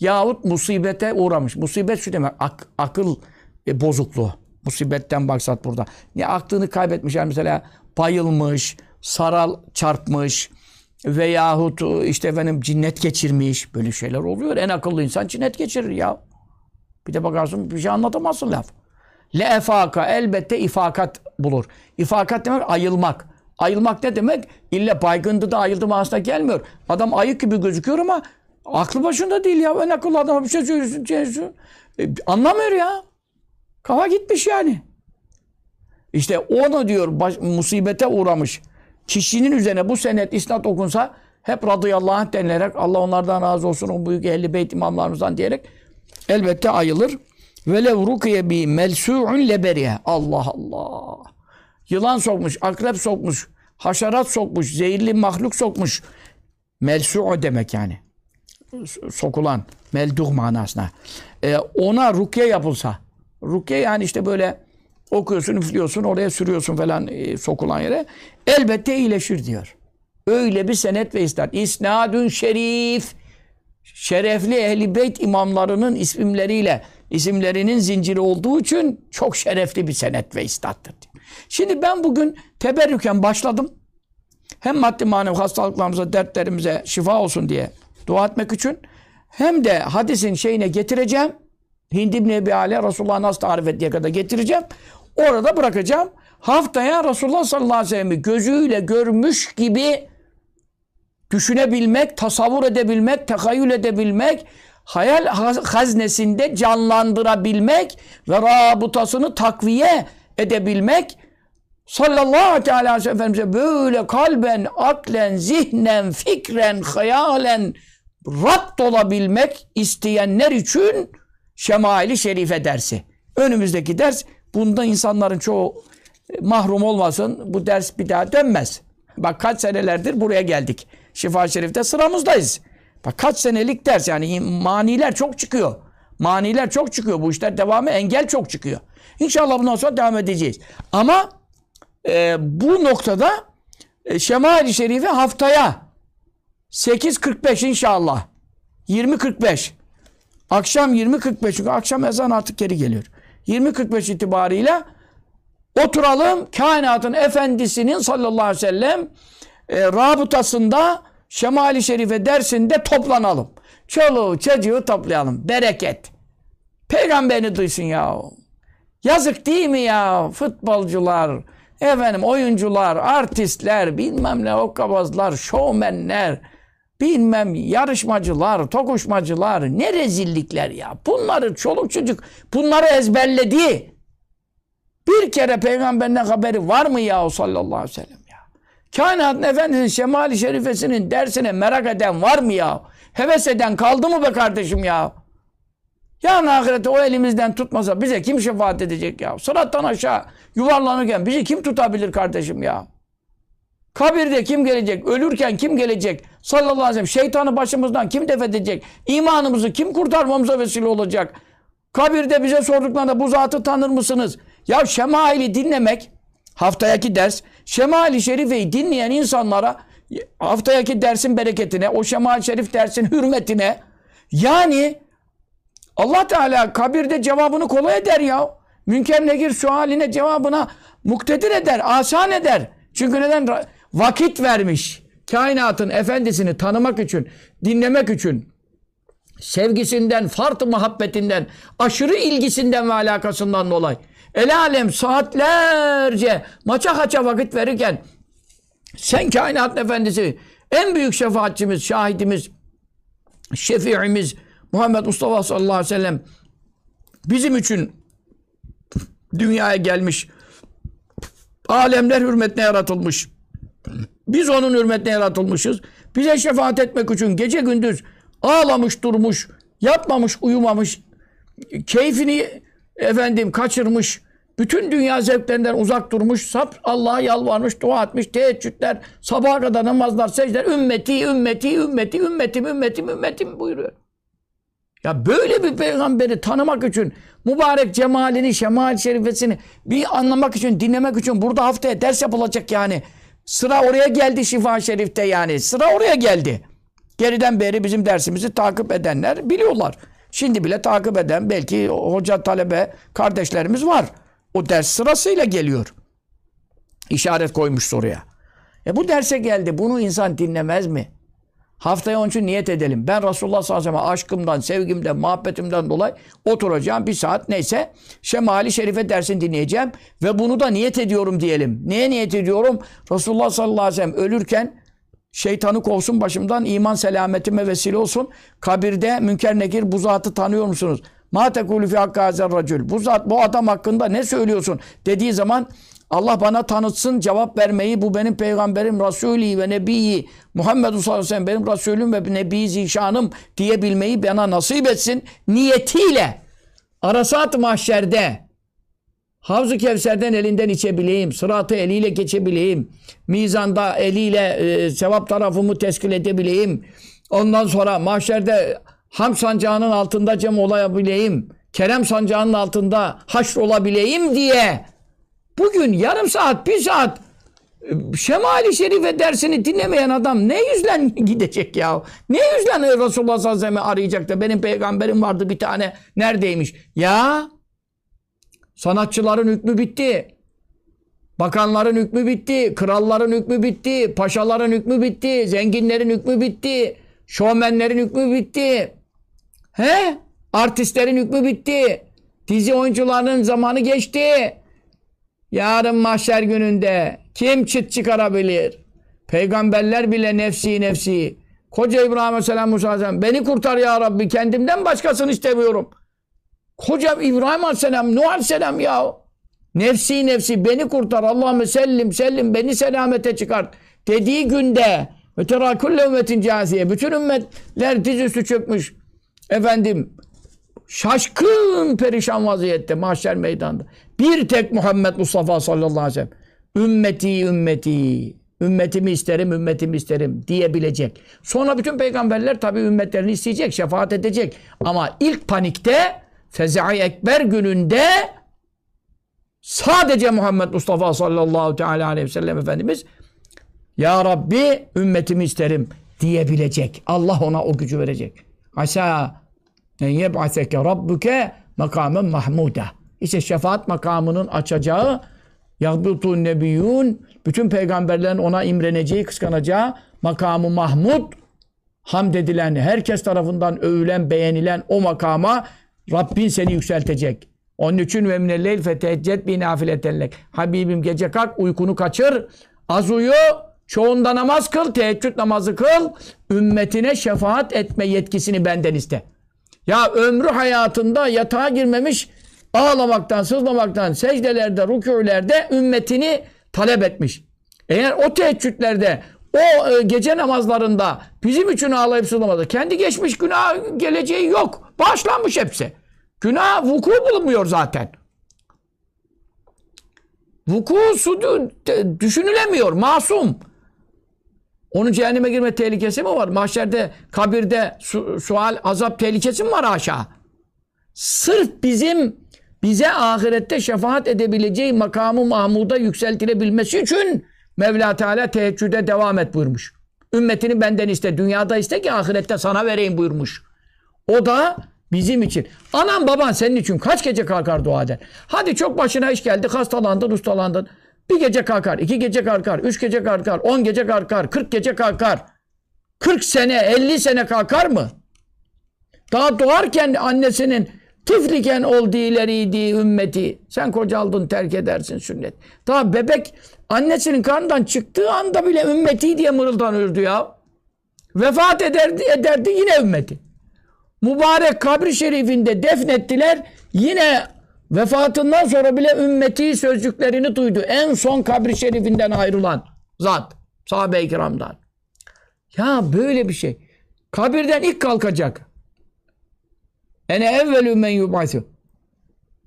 yahut musibete uğramış. Musibet şu demek, ak, akıl e, bozukluğu. Musibetten baksat burada. Ya, aklını kaybetmiş yani mesela bayılmış, saral çarpmış veyahut işte efendim cinnet geçirmiş. Böyle şeyler oluyor. En akıllı insan cinnet geçirir ya. Bir de bakarsın bir şey anlatamazsın laf. Le efaka elbette ifakat bulur. İfakat demek ayılmak. Ayılmak ne demek? İlle baygındı da ayıldı manasına gelmiyor. Adam ayık gibi gözüküyor ama aklı başında değil ya. Ön akıllı adama bir şey söylüyorsun. söylüyorsun. E, anlamıyor ya. Kafa gitmiş yani. İşte onu diyor baş, musibete uğramış. Kişinin üzerine bu senet isnat okunsa hep radıyallahu anh denilerek Allah onlardan razı olsun o büyük ehli beyt imamlarımızdan diyerek elbette ayılır. Velev rukiye bi melsu'un leberiye. Allah Allah. Yılan sokmuş, akrep sokmuş, haşerat sokmuş, zehirli mahluk sokmuş. Melsu'u demek yani. Sokulan, melduh manasına. Ee, ona rukiye yapılsa. Rukiye yani işte böyle okuyorsun, üflüyorsun, oraya sürüyorsun falan e, sokulan yere. Elbette iyileşir diyor. Öyle bir senet ve isnat. İsnadun şerif. Şerefli ehli beyt imamlarının isimleriyle, isimlerinin zinciri olduğu için çok şerefli bir senet ve istattır. Şimdi ben bugün teberrüken başladım. Hem maddi manevi hastalıklarımıza, dertlerimize şifa olsun diye dua etmek için hem de hadisin şeyine getireceğim. Hind ibn Ebî Hâle Resulullah'ı nasıl tarif ettiği kadar getireceğim. Orada bırakacağım. haftaya Resulullah sallallahu aleyhi ve sellem'i gözüyle görmüş gibi düşünebilmek, tasavvur edebilmek, tehayyül edebilmek, hayal haznesinde canlandırabilmek ve rabıtasını takviye edebilmek, sallallahu aleyhi ve sellem Efendimiz'e böyle kalben, aklen, zihnen, fikren, hayalen rapt olabilmek isteyenler için Şemail-i Şerife dersi. Önümüzdeki ders, bunda insanların çoğu mahrum olmasın, bu ders bir daha dönmez. Bak kaç senelerdir buraya geldik. Şifa-ı Şerif'te sıramızdayız. Bak kaç senelik ders, yani maniler çok çıkıyor. Maniler çok çıkıyor, bu işler devamı, engel çok çıkıyor. İnşallah bundan sonra devam edeceğiz. Ama e, bu noktada e, Şemail-i Şerife haftaya sekiz kırk beş inşallah. yirmi kırk beş. Akşam yirmi kırk beş, çünkü akşam ezan artık geri geliyor. yirmi kırk beş itibariyle oturalım, kainatın efendisinin sallallahu aleyhi ve sellem e, rabıtasında Şemail-i Şerife dersinde toplanalım. Çoluğu çocuğu toplayalım. Bereket. Peygamberini duysun ya. Yazık değil mi ya? Futbolcular, efendim oyuncular, artistler, bilmem ne hokkabazlar, şovmenler, bilmem yarışmacılar, tokuşmacılar, ne rezillikler ya. Bunları çoluk çocuk, bunları ezberledi. Bir kere peygamberden haberi var mı ya sallallahu aleyhi ve sellem ya? Kainatın efendisi Şemail-i Şerifesinin dersine merak eden var mı ya? Heves eden kaldı mı be kardeşim ya? Yarın ahirete o elimizden tutmasa bize kim şefaat edecek ya? Sırattan aşağı yuvarlanırken bizi kim tutabilir kardeşim ya? Kabirde kim gelecek? Ölürken kim gelecek? Sallallahu aleyhi ve sellem şeytanı başımızdan kim def edecek? İmanımızı kim kurtarmamıza vesile olacak? Kabirde bize sorduklarında bu zatı tanır mısınız? Ya Şemail'i dinlemek, haftaki ders, Şemail-i Şerife'yi dinleyen insanlara haftaki dersin bereketine, o Şemail-i Şerif dersin hürmetine, yani Allah Teala kabirde cevabını kolay eder ya. Münker Nekir sualine cevabına muktedir eder, asan eder. Çünkü neden? Vakit vermiş. Kainatın efendisini tanımak için, dinlemek için, sevgisinden, fart-ı muhabbetinden, aşırı ilgisinden ve alakasından dolayı el alem saatlerce maça haça vakit verirken sen kainatın efendisi, en büyük şefaatçimiz, şahidimiz, şefiimiz Muhammed Mustafa sallallahu aleyhi ve sellem bizim için dünyaya gelmiş, alemler hürmetine yaratılmış, biz onun hürmetine yaratılmışız, bize şefaat etmek için gece gündüz ağlamış durmuş, yatmamış uyumamış, keyfini efendim kaçırmış, bütün dünya zevklerinden uzak durmuş, sap Allah'a yalvarmış, dua etmiş, teheccüdler, sabaha kadar namazlar, secdeler, ümmeti, ümmeti, ümmeti, ümmetim, ümmetim, ümmetim buyuruyor. Ya böyle bir peygamberi tanımak için, mübarek cemalini, Şemail-i Şerifesini bir anlamak için, dinlemek için burada haftaya ders yapılacak yani. Sıra oraya geldi Şifa-ı Şerif'te yani. Sıra oraya geldi. Geriden beri bizim dersimizi takip edenler biliyorlar. Şimdi bile takip eden belki hoca, talebe kardeşlerimiz var. O ders sırasıyla geliyor. İşaret koymuş soruya. E bu derse geldi. Bunu insan dinlemez mi? Haftaya onun için niyet edelim. Ben Resulullah sallallahu aleyhi ve sellem aşkımdan, sevgimden, muhabbetimden dolayı oturacağım bir saat neyse Şemail-i Şerife dersini dinleyeceğim ve bunu da niyet ediyorum diyelim. Neye niyet ediyorum? Resulullah sallallahu aleyhi ve sellem ölürken şeytanı kovsun başımdan, iman selametime vesile olsun. Kabirde münker nekir, bu zatı tanıyor musunuz? Ma tekûlü fî hakkâ hazerracül. Bu zat, bu adam hakkında ne söylüyorsun dediği zaman Allah bana tanıtsın cevap vermeyi, bu benim peygamberim, Resulü ve Nebiyi Muhammed sallallahu aleyhi ve sellem benim Resulüm ve Nebi zişanım diyebilmeyi bana nasip etsin niyetiyle Arasat-ı Mahşer'de Havz-ı Kevser'den elinden içebileyim, sıratı eliyle geçebileyim, mizanda eliyle e, sevap tarafımı teskil edebileyim, ondan sonra mahşerde ham sancağının altında cem olabileyim, kerem sancağının altında haşr olabileyim diye bugün yarım saat, bir saat Şemail-i Şerife dersini dinlemeyen adam ne yüzle gidecek ya? Ne yüzle Resulullah sallallahu aleyhi ve sellem'i arayacak da benim peygamberim vardı bir tane, neredeymiş? Ya sanatçıların hükmü bitti. Bakanların hükmü bitti. Kralların hükmü bitti. Paşaların hükmü bitti. Zenginlerin hükmü bitti. Şovmenlerin hükmü bitti. He? Artistlerin hükmü bitti. Dizi oyuncularının zamanı geçti. Yarın mahşer gününde kim çıt çıkarabilir? Peygamberler bile nefsi nefsi. Koca İbrahim Aleyhisselam, Musa Aleyhisselam, beni kurtar ya Rabbi, kendimden başkasını istemiyorum. Koca İbrahim Aleyhisselam, Nuh Aleyhisselam yahu. Nefsi nefsi, beni kurtar Allah'ım, sellim sellim, beni selamete çıkart dediği günde mütera kulle ümmetin casiye, bütün ümmetler dizüstü çökmüş efendim, şaşkın perişan vaziyette mahşer meydanda. Bir tek Muhammed Mustafa sallallahu aleyhi ve sellem ümmeti ümmeti ümmetimi isterim ümmetimi isterim diyebilecek. Sonra bütün peygamberler tabi ümmetlerini isteyecek, şefaat edecek, ama ilk panikte feza-i ekber gününde sadece Muhammed Mustafa sallallahu teala aleyhi ve sellem Efendimiz ya Rabbi ümmetimi isterim diyebilecek. Allah ona o gücü verecek. Asa en yeb'aseke rabbuke makamen mahmuda. İşte şefaat makamının açacağı, yahbutun nebiyyun, bütün peygamberlerin ona imreneceği, kıskanacağı makamı mahmud, hamd edilen, herkes tarafından övülen, beğenilen o makama Rabbin seni yükseltecek. Onun için ve minelleyl feteheccet bi nafiletenlek. Habibim gece kalk, uykunu kaçır, az uyu, çoğunda namaz kıl, teheccüd namazı kıl, ümmetine şefaat etme yetkisini benden iste. Ya ömrü hayatında yatağa girmemiş, ağlamaktan, sızlamaktan, secdelerde, rükûlerde ümmetini talep etmiş. Eğer o teheccüdlerde, o gece namazlarında bizim için ağlayıp sızlamadı, kendi geçmiş günah geleceği yok, bağışlanmış hepsi. Günah vuku bulunmuyor zaten. Vukusu düşünülemiyor, masum. Onun cehenneme girme tehlikesi mi var? Mahşerde, kabirde su sual, azap tehlikesi mi var aşağı? Sırf bizim, bize ahirette şefaat edebileceği makamı mahmuda yükseltilebilmesi için Mevla Teala teheccüde devam et buyurmuş. Ümmetini benden iste, dünyada iste ki ahirette sana vereyim buyurmuş. O da bizim için. Anan baban senin için kaç gece kalkar dua eder. Hadi çok başına iş geldi, hastalandın, ustalandın. Bir gece kalkar, iki gece kalkar, üç gece kalkar, on gece kalkar, kırk gece kalkar. Kırk sene, elli sene kalkar mı? Daha doğarken annesinin tifliken olduğu ileriydi ümmeti. Sen kocaldın, terk edersin sünnet. Daha bebek annesinin karnından çıktığı anda bile ümmeti diye mırıldanırdı ya. Vefat ederdi, ederdi yine ümmeti. Mübarek kabri şerifinde defnettiler. Yine vefatından sonra bile ümmeti sözcüklerini duydu. En son kabri şerifinden ayrılan zat. Sahabe-i kiramdan. Ya böyle bir şey. Kabirden ilk kalkacak. Ene evvelü men yub'asü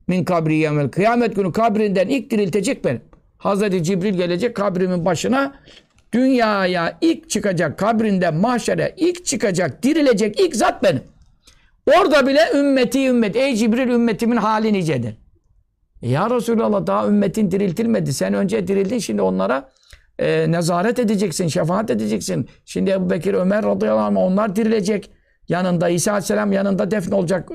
min kabri yevmel kıyamet günü kabrinden ilk diriltecek benim. Hazreti Cibril gelecek kabrimin başına. Dünyaya ilk çıkacak, kabrinden mahşere ilk çıkacak, dirilecek ilk zat benim. Orada bile ümmeti ümmet. Ey Cibril ümmetimin hali nicedir. E ya Resulallah daha ümmetin diriltilmedi. Sen önce dirildin, şimdi onlara e, nezaret edeceksin, şefaat edeceksin. Şimdi Ebu Bekir, Ömer radıyallahu anh onlar dirilecek. Yanında İsa aleyhisselam yanında defne olacak.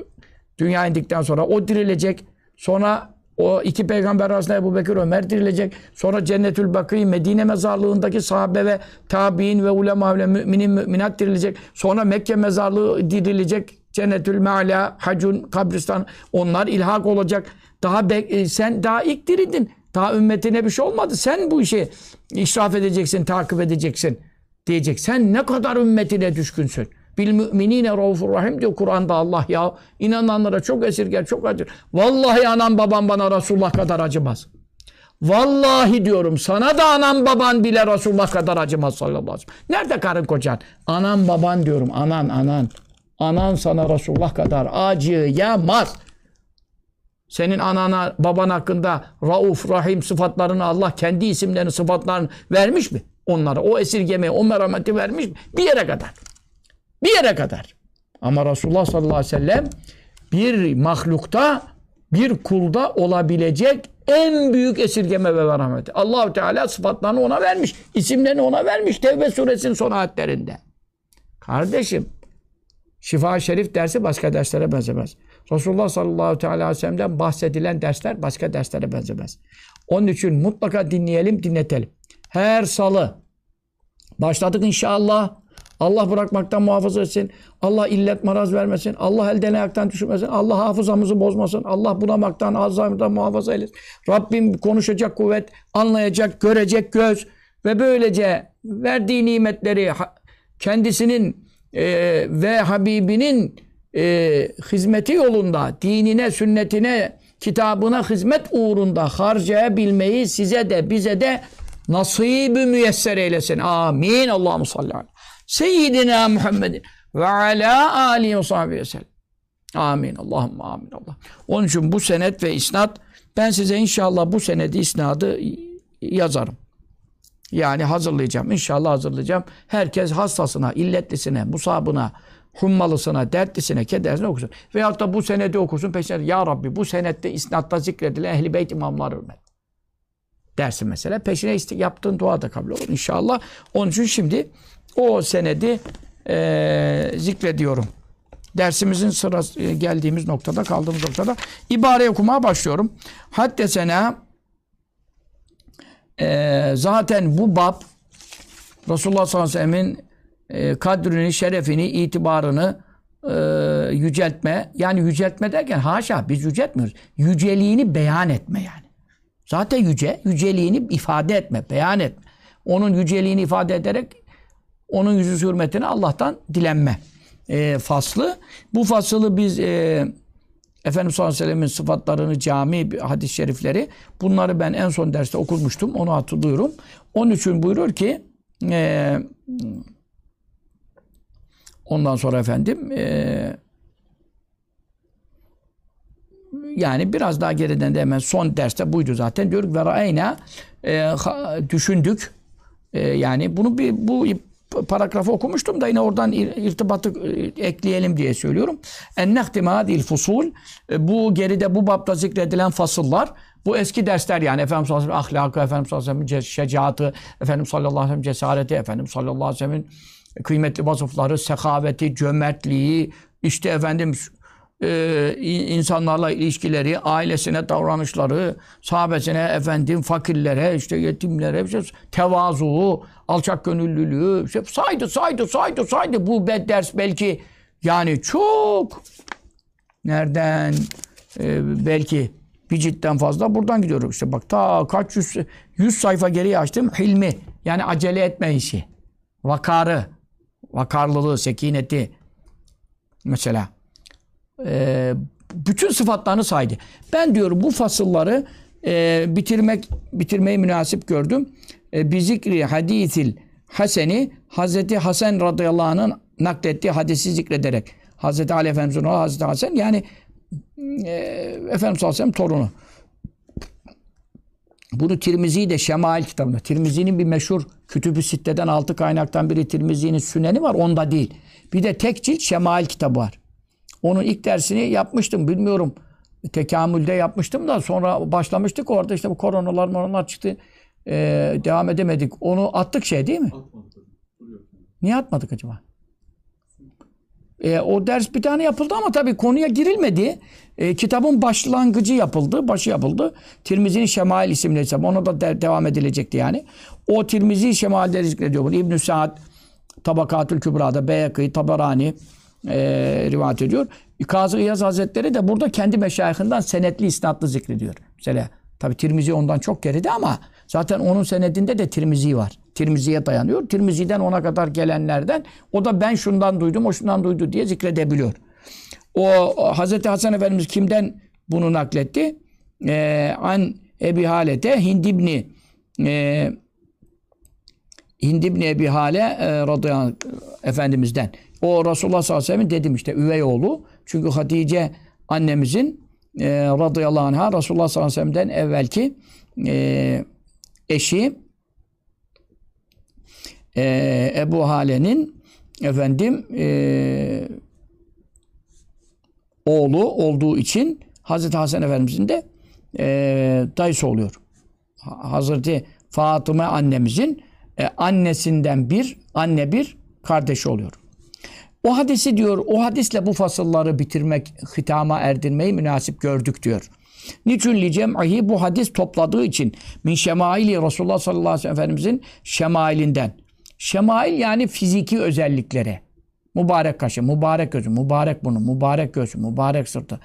Dünya indikten sonra o dirilecek. Sonra o iki peygamber arasında Ebu Bekir, Ömer dirilecek. Sonra Cennetül Bakî, Medine mezarlığındaki sahabe ve tabi'in ve ulema ve müminin müminat dirilecek. Sonra Mekke mezarlığı dirilecek. Cennetül Me'ala, Hacun, kabristan, onlar ilhak olacak. Daha sen daha ilk dirildin. Daha ümmetine bir şey olmadı. Sen bu işi işraf edeceksin, takip edeceksin diyecek. Sen ne kadar ümmetine düşkünsün. Bil müminine raufur rahim diyor Kur'an'da Allah ya. İnananlara çok esirger, çok acır. Vallahi anam babam bana Resulullah kadar acımaz. Vallahi diyorum sana da anam baban bile Resulullah kadar acımaz sallallahu aleyhi ve sellem. Nerede karın kocan? Anam baban diyorum. Anan anan. Anan sana Resulullah kadar acıyamaz. Senin anana, baban hakkında rauf, rahim sıfatlarını Allah kendi isimlerini, sıfatlarını vermiş mi? Onlara o esirgemeyi, o merhameti vermiş mi? Bir yere kadar. Bir yere kadar. Ama Resulullah sallallahu aleyhi ve sellem bir mahlukta, bir kulda olabilecek en büyük esirgeme ve merhameti. Allah-u Teala sıfatlarını ona vermiş, isimlerini ona vermiş. Tevbe suresinin son ayetlerinde. Kardeşim, Şifa-ı Şerif dersi başka derslere benzemez. Resulullah sallallahu aleyhi ve sellem'den bahsedilen dersler başka derslere benzemez. Onun için mutlaka dinleyelim, dinletelim. Her salı başladık inşallah. Allah bırakmaktan muhafaza etsin. Allah illet maraz vermesin. Allah elden ayaktan düşürmesin. Allah hafızamızı bozmasın. Allah bunamaktan, azamdan muhafaza eylesin. Rabbim konuşacak kuvvet, anlayacak, görecek göz ve böylece verdiği nimetleri kendisinin e, ve Habibinin e, hizmeti yolunda, dinine, sünnetine, kitabına hizmet uğrunda harcayabilmeyi size de bize de nasib-i müyesser eylesin. Amin. Allahu salli aleyhi seyyidina Muhammedin ve ala alihi ve sahbihi ve sellem. Amin. Allahümme amin. Allah. Onun için bu senet ve isnat, ben size inşallah bu senedi, isnadı yazarım. Yani hazırlayacağım. İnşallah hazırlayacağım. Herkes hastasına, illetlisine, musabına, hummalısına, dertlisine, kederlisine okusun. Veyahut da bu senedi okusun peşine. Ya Rabbi, bu senette, isnatta zikredilen Ehl-i Beyt imamları hürmet dersin mesela. Peşine yaptığın dua da kabul olur inşallah. Onun için şimdi o senedi e, zikrediyorum. Dersimizin sırası e, geldiğimiz noktada, kaldığımız noktada ibare okumaya başlıyorum. Haddesena e, zaten bu bab Resulullah sallallahu aleyhi ve sellem'in e, kadrini, şerefini, itibarını e, yüceltme, yani yüceltme derken haşa biz yüceltmiyoruz. Yüceliğini beyan etme yani. Zaten yüce, yüceliğini ifade etme, beyan etme. Onun yüceliğini ifade ederek onun yüzü hürmetine Allah'tan dilenme e, faslı. Bu faslı biz e, Efendimiz sallallahu aleyhi ve sellem'in sıfatlarını, cami hadis-i şerifleri, bunları ben en son derste okumuştum. Onu hatırlıyorum. Onun için buyurur ki e, ondan sonra efendim e, yani biraz daha geriden de hemen son derste buydu zaten. Diyor ki ve ra'eyna e, düşündük. E, yani bunu bir bu paragrafı okumuştum da yine oradan irtibatı ekleyelim diye söylüyorum. Ennehtim hadil fusul, bu geride bu babda zikredilen fasıllar, bu eski dersler yani Efendimiz sallallahu aleyhi ve sellem'in ahlakı, Efendimiz sallallahu aleyhi ve sellem'in şecaatı, Efendimiz sallallahu aleyhi ve sellem'in cesareti, Efendimiz sallallahu aleyhi ve sellem'in kıymetli vasıfları, sehaveti, cömertliği, işte efendim e, insanlarla ilişkileri, ailesine davranışları, sahabesine, efendim fakirlere, işte yetimlere, işte tevazu, alçak gönüllülüğü, işte saydı saydı saydı saydı. Bu ders belki yani çok nereden e, belki bir ciltten fazla buradan gidiyorum işte bak ta kaç yüz, yüz sayfa geriye açtım. Hilmi yani acele etme işi, vakarı, vakarlılığı, sekineti mesela. Ee, bütün sıfatlarını saydı. Ben diyorum bu fasılları e, bitirmek bitirmeyi münasip gördüm. E, bizikri hadisil haseni, Hazreti Hasan radıyallahu anh'ın naklettiği hadisi zikrederek. Hazreti Ali Efendimiz'in oğlu Hazreti Hasan yani e, Efendimiz Aleyhisselam torunu. Bunu Tirmizi de Şemail kitabında. Tirmizi'nin bir meşhur Kütüb-ü Sitte'den altı kaynaktan biri Tirmizi'nin Süneni var. Onda değil. Bir de tek cilt Şemail kitabı var. Onun ilk dersini yapmıştım, bilmiyorum tekamülde yapmıştım da sonra başlamıştık orada işte bu koronalar moronalar çıktı, ee, devam edemedik. Onu attık şey değil mi? Atmadık. Niye atmadık acaba? Ee, o ders bir tane yapıldı ama tabii konuya girilmedi. Ee, kitabın başlangıcı yapıldı, başı yapıldı. Tirmizi'nin Şemail isimli hesabı, ona da de devam edilecekti yani. O Tirmizi Şemail'de zikrediyor bunu. İbn-i Sa'd, Tabakatül Kübra'da, Beyakî, Taberani E, rivayet ediyor. Kazı Iyâz Hazretleri de burada kendi meşayihinden senetli isnatlı zikrediyor. Mesela tabi Tirmizi ondan çok geride ama zaten onun senedinde de Tirmizi var. Tirmizi'ye dayanıyor. Tirmizi'den ona kadar gelenlerden o da ben şundan duydum, o şundan duydu diye zikredebiliyor. O Hazreti Hasan Efendimiz kimden bunu nakletti? E, an Ebu Hale'de Hind ibn e, Hind ibn Ebî Hâle e, radıyallahu Efendimiz'den. O Resulullah sallallahu aleyhi ve sellem'in dedim işte üvey oğlu. Çünkü Hatice annemizin e, radıyallahu anh'a Resulullah sallallahu aleyhi ve sellem'den evvelki e, eşi e, Ebu Hale'nin efendim e, oğlu olduğu için Hazreti Hasan Efendimiz'in de e, dayısı oluyor. Hazreti Fatıma annemizin e, annesinden bir, anne bir kardeşi oluyor. O hadisi diyor, o hadisle bu fasılları bitirmek, hitama erdirmeyi münasip gördük diyor. Niçün li cem'ihi, bu hadis topladığı için min şemaili Resulullah sallallahu aleyhi ve sellem Efendimizin şemailinden. Şemail yani fiziki özelliklere. Mübarek kaşı, mübarek gözü, mübarek bunu, mübarek göğsü, mübarek sırtı.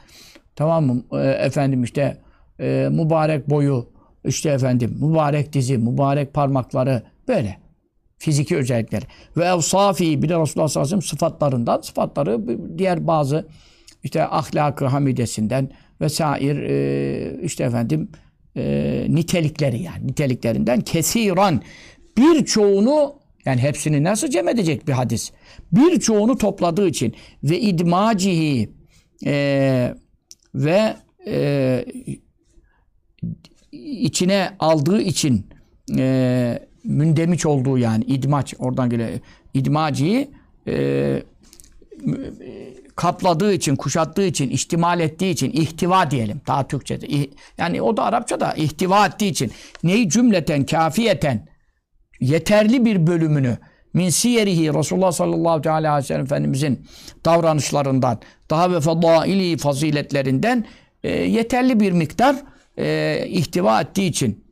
Tamam mı? E, efendim işte e, mübarek boyu, işte efendim mübarek dizi, mübarek parmakları, böyle fiziki özellikleri. Ve evsafi, bir de Resulullah sallallahu aleyhi ve sellem sıfatlarından, sıfatları diğer bazı işte ahlak-ı hamidesinden vesair e, işte efendim e, nitelikleri, yani niteliklerinden kesiran, birçoğunu, yani hepsini nasıl cem edecek bir hadis? Birçoğunu topladığı için ve idmacihi e, ve e, içine aldığı için e, mündemiç olduğu, yani idmaç oradan geliyor. İdmaciyi e, kapladığı için, kuşattığı için, ihtimal ettiği için, ihtiva diyelim daha Türkçe'de. İh, yani o da Arapça'da ihtiva ettiği için. Neyi cümleten, kafiyeten, yeterli bir bölümünü min siyerihi, Resulullah sallallahu aleyhi ve sellem Efendimizin davranışlarından, daha ve fadaili faziletlerinden e, yeterli bir miktar e, ihtiva ettiği için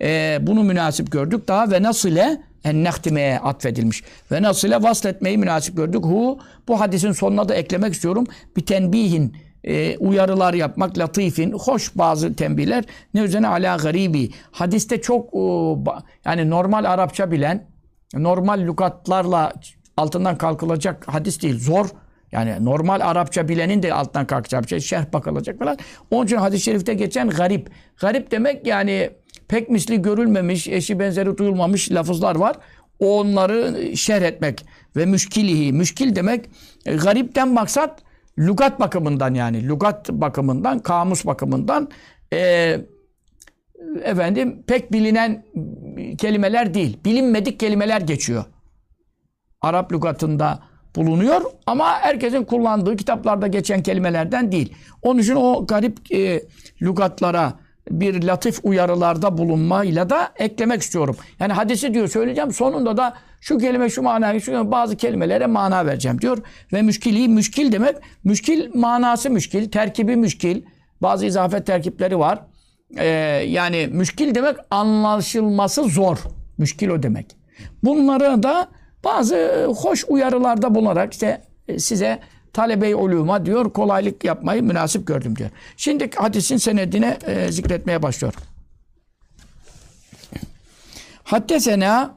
e, bunu münasip gördük. Daha ve nasile ennehtimeye atfedilmiş. Ve nasile vasletmeyi münasip gördük. Hu, bu hadisin sonuna da eklemek istiyorum. Bir tenbihin, e, uyarılar yapmak, latifin, hoş bazı tembihler. Ne üzerine? Ala garibi. Hadiste çok o, yani normal Arapça bilen, normal lügatlarla altından kalkılacak hadis değil. Zor. Yani normal Arapça bilenin de altından kalkacağı bir şey. Şerh bakılacak falan. Onun için hadis-i şerifte geçen garip. Garip demek yani pek misli görülmemiş, eşi benzeri duyulmamış lafızlar var. Onları şerh etmek. Ve müşkilihi. Müşkil demek. E, garipten maksat lügat bakımından, yani lügat bakımından, kamus bakımından e, efendim pek bilinen kelimeler değil. Bilinmedik kelimeler geçiyor. Arap lügatında bulunuyor ama herkesin kullandığı kitaplarda geçen kelimelerden değil. Onun için o garip e, lügatlara bir latif uyarılarda bulunmayla da eklemek istiyorum. Yani hadisi diyor söyleyeceğim, sonunda da şu kelime şu manayı, şu bazı kelimelere mana vereceğim diyor. Ve müşkili, müşkil demek, müşkil manası müşkil, terkibi müşkil, bazı izafet terkipleri var. Ee, yani müşkil demek anlaşılması zor. Müşkil o demek. Bunlara da bazı hoş uyarılarda bulunarak işte size talebe-i ulûma diyor, kolaylık yapmayı münasip gördüm diyor. Şimdi hadisin senedine e, zikretmeye başlıyor. Haddesena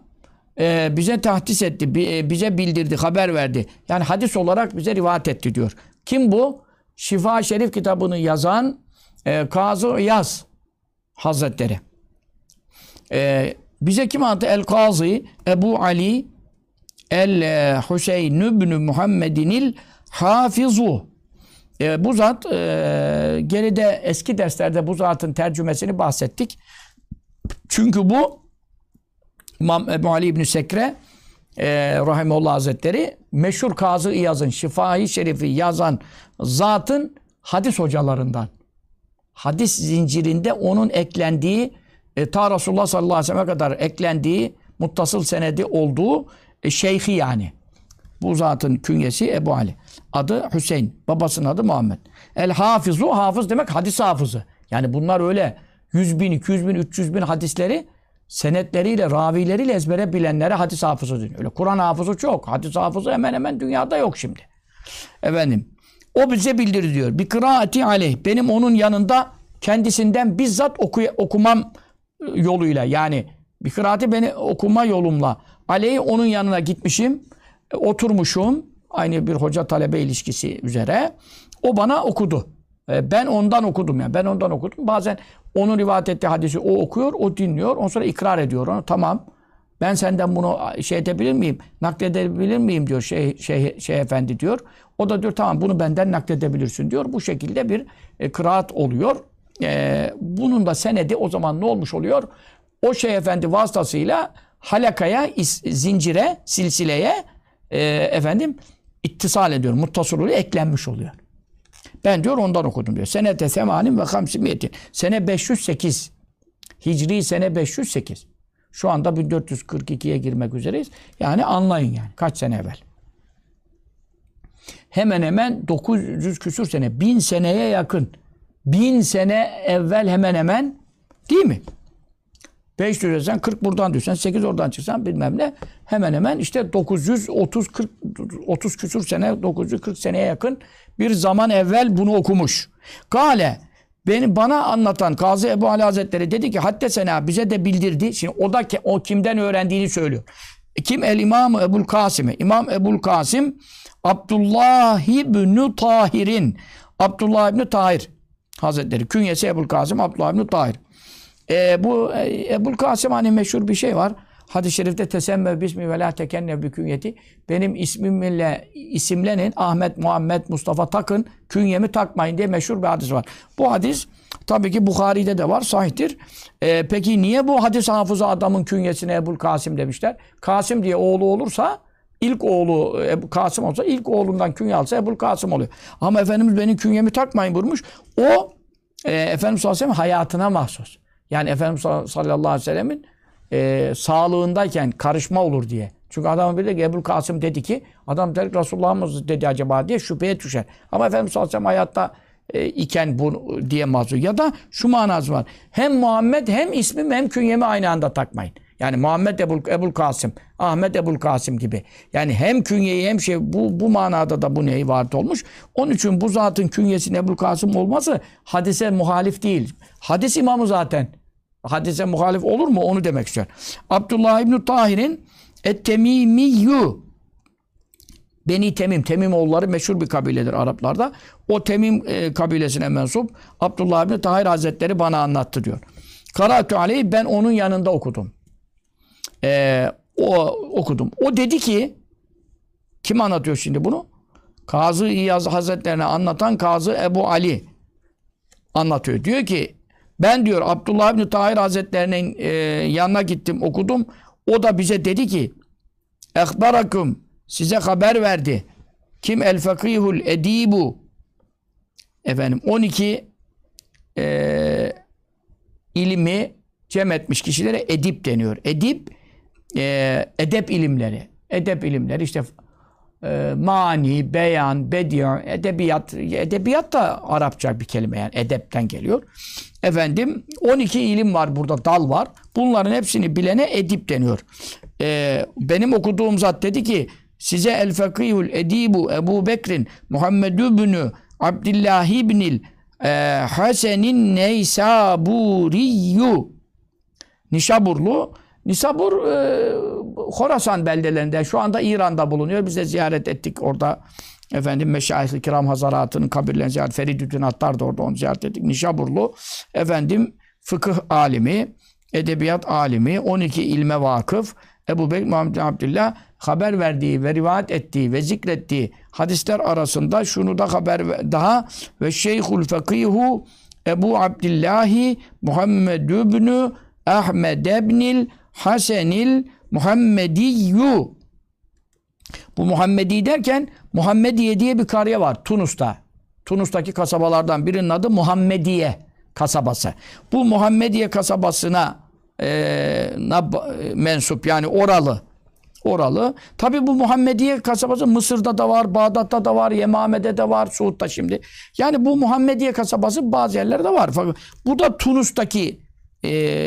e, bize tahdis etti, bize bildirdi, haber verdi. Yani hadis olarak bize rivayet etti diyor. Kim bu? Şifa-ı Şerif kitabını yazan e, Kazı Iyâz Hazretleri. E, bize kim anlattı? El-Kazı Ebu Ali el-Hüseyin ibn Muhammedin il Hafizu. E, bu zat e, geride eski derslerde bu zatın tercümesini bahsettik. Çünkü bu İmam Ebu Ali İbni Sekre e, Rahimullah Hazretleri meşhur Kazı Iyaz'ın Şifa-i Şerif'i yazan zatın hadis hocalarından. Hadis zincirinde onun eklendiği e, ta Resulullah sallallahu aleyhi ve sellem'e kadar eklendiği muttasıl senedi olduğu e, şeyhi yani. Bu zatın künyesi Ebu Hale. Adı Hüseyin. Babasının adı Muhammed. El-Hafizu, hafız demek hadis hafızı. Yani bunlar öyle yüz bin, iki yüz bin, üç yüz bin hadisleri senetleriyle, ravileriyle ezbere bilenlere hadis hafızı deniyor. Öyle Kur'an hafızı çok. Hadis hafızı hemen hemen dünyada yok şimdi. Efendim. O bize bildirdi diyor. Bi kıraati aleyh. Benim onun yanında kendisinden bizzat oku okumam yoluyla. Yani bi kıraati beni okuma yolumla. Aleyh onun yanına gitmişim. Oturmuşum, aynı bir hoca talebe ilişkisi üzere. O bana okudu. Ben ondan okudum yani. Ben ondan okudum. Bazen onun rivayet ettiği hadisi o okuyor, o dinliyor. Ondan sonra ikrar ediyor onu. Tamam. Ben senden bunu şey edebilir miyim? Nakledebilir miyim diyor şey, şey, şey efendi diyor. O da diyor tamam bunu benden nakledebilirsin diyor. Bu şekilde bir e, kıraat oluyor. E, bunun da senedi o zaman ne olmuş oluyor? O şey efendi vasıtasıyla halakaya, is, zincire, silsileye efendim ittisal ediyor. Muttasıl oluyor, eklenmiş oluyor. Ben diyor ondan okudum diyor. Senete semanin ve hamsimiyetin. Sene beş yüz sekiz. Hicri sene beş yüz sekiz. Şu anda bin dört yüz kırk iki'ye girmek üzereyiz. Yani anlayın yani. Kaç sene evvel. Hemen hemen dokuz yüz küsur sene. bin seneye yakın. bin sene evvel hemen hemen. Değil mi? beş yüz edersen kırk buradan düşsen, sekiz oradan çıksan bilmem ne. Hemen hemen işte dokuz yüz otuz kırk otuz küsur sene, dokuz yüz kırk seneye yakın bir zaman evvel bunu okumuş. Kale, beni bana anlatan Kazı Ebu Ali Hazretleri dedi ki haddesena, bize de bildirdi. Şimdi o da o kimden öğrendiğini söylüyor. Kim? El İmam Ebu'l Kasım. İmam Ebu'l Kasım Abdullah İbni Tahir'in, Abdullah İbni Tahir Hazretleri. Künyesi Ebu'l Kasım Abdullah İbni Tahir. E, bu e, Ebu'l Kasım, hani meşhur bir şey var. Hadis-i şerifte tesemme bismi ve la tekenne bi künyeti. Benim ismimle isimlenin, Ahmet, Muhammed, Mustafa takın, künyemi takmayın diye meşhur bir hadis var. Bu hadis tabii ki Buhari'de de var, sahihtir. E, peki niye bu hadis hafızı adamın künyesine Ebu'l Kasım demişler? Kasım diye oğlu olursa, ilk oğlu Ebu Kasım olsa, ilk oğlundan künye alsa Ebu'l Kasım oluyor. Ama Efendimiz benim künyemi takmayın buyurmuş. O e, Efendimiz sallallahu aleyhi ve sellem hayatına mahsus. Yani Efendimiz sallallahu aleyhi ve sellemin e, sağlığındayken karışma olur diye. Çünkü adamın biri de ki, Ebu'l Kasım dedi ki, adam der ki Resulullah mı dedi acaba diye şüpheye düşer. Ama Efendimiz sallallahu aleyhi ve sellem hayatta e, iken bu diye mahzun. Ya da şu manası var. Hem Muhammed hem ismim hem künyemi aynı anda takmayın. Yani Muhammed Ebu'l Ebu'l Kasım, Ahmet Ebu'l Kasım gibi. Yani hem künyeyi hem şey, bu bu manada da bu neyi varit olmuş. Onun için bu zatın künyesinin Ebu'l Kasım olması hadise muhalif değil. Hadis imamı zaten. Hadise muhalif olur mu? Onu demek istiyor. Abdullah İbni Tahir'in et-Temimiyyu, Beni Temim, Temim oğulları meşhur bir kabiledir Araplarda. O Temim e, kabilesine mensup Abdullah İbni Tahir Hazretleri bana anlattı diyor. Karatu aleyh, ben onun yanında okudum. Ee, o okudum. O dedi ki, kim anlatıyor şimdi bunu? Kazı İyâz Hazretlerine anlatan Kazı Ebu Ali anlatıyor. Diyor ki, ben diyor Abdullah İbni Tahir Hazretlerinin e, yanına gittim, okudum. O da bize dedi ki, "Ehbarakum", size haber verdi. Kim? El Fakihul Edibu. Efendim on iki e, ilimi cem etmiş kişilere edip deniyor. Edip, e, edep ilimleri. Edep ilimleri işte e, mani, beyan, bediyan, edebiyat. Edebiyat da Arapça bir kelime, yani edepten geliyor. Efendim on iki ilim var burada, dal var. Bunların hepsini bilene edip deniyor. E, benim okuduğum zat dedi ki size el fakihul edibu Ebu Bekrin Muhammedü bnu Abdullah ibnil e, Hasenin Neysaburiyyu, Nişaburlu. Nişabur e, Horasan beldelerinden, şu anda İran'da bulunuyor. Biz de ziyaret ettik orada. Efendim Meşayih-i Kiram Hazaratı'nın kabirlerini ziyaret, Feridüddin Attar da orada, onu ziyaret ettik. Nişaburlu efendim fıkıh alimi, edebiyat alimi, on iki ilme vakıf. Ebu Bekir Muhammed Abdullah haber verdiği ve rivayet ettiği ve zikrettiği hadisler arasında şunu da haber daha ve Şeyhul Fakihu Ebu Abdillahi Muhammedü bnu Ahmed ibnil Haşenil Muhammediyü. Bu Muhammedi derken Muhammediye diye bir kariye var Tunus'ta. Tunus'taki kasabalardan birinin adı Muhammediye kasabası. Bu Muhammediye kasabasına e, mensup, yani oralı. Oralı. Tabi bu Muhammediye kasabası Mısır'da da var, Bağdat'ta da var, Yemame'de de var, Suud'da şimdi. Yani bu Muhammediye kasabası bazı yerlerde var. Fakat bu da Tunus'taki e,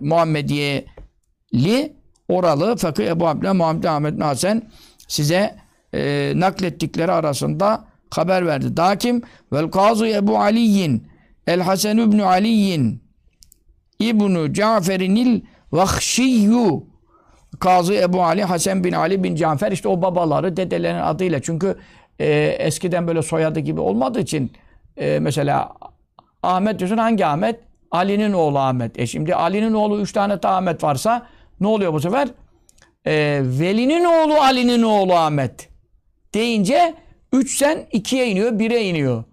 Muhammediyeli, oralı Fakih Ebu Abdullah Muhammed Ahmed Nasen size e, naklettikleri arasında haber verdi. Daha kim? Vel Kazı Ebu Ali'in El Hasan ibn Ali'in İbni Caferin il vahşiyyu. Kazı Ebu Ali, Hasan bin Ali bin Cafer, işte o babaları, dedelerin adıyla. Çünkü e, eskiden böyle soyadı gibi olmadığı için e, mesela Ahmet diyorsun, hangi Ahmet? Ali'nin oğlu Ahmet. E şimdi Ali'nin oğlu üç tane ta Ahmet varsa ne oluyor bu sefer? E, Veli'nin oğlu Ali'nin oğlu Ahmet deyince üçten ikiye iniyor, bire iniyor.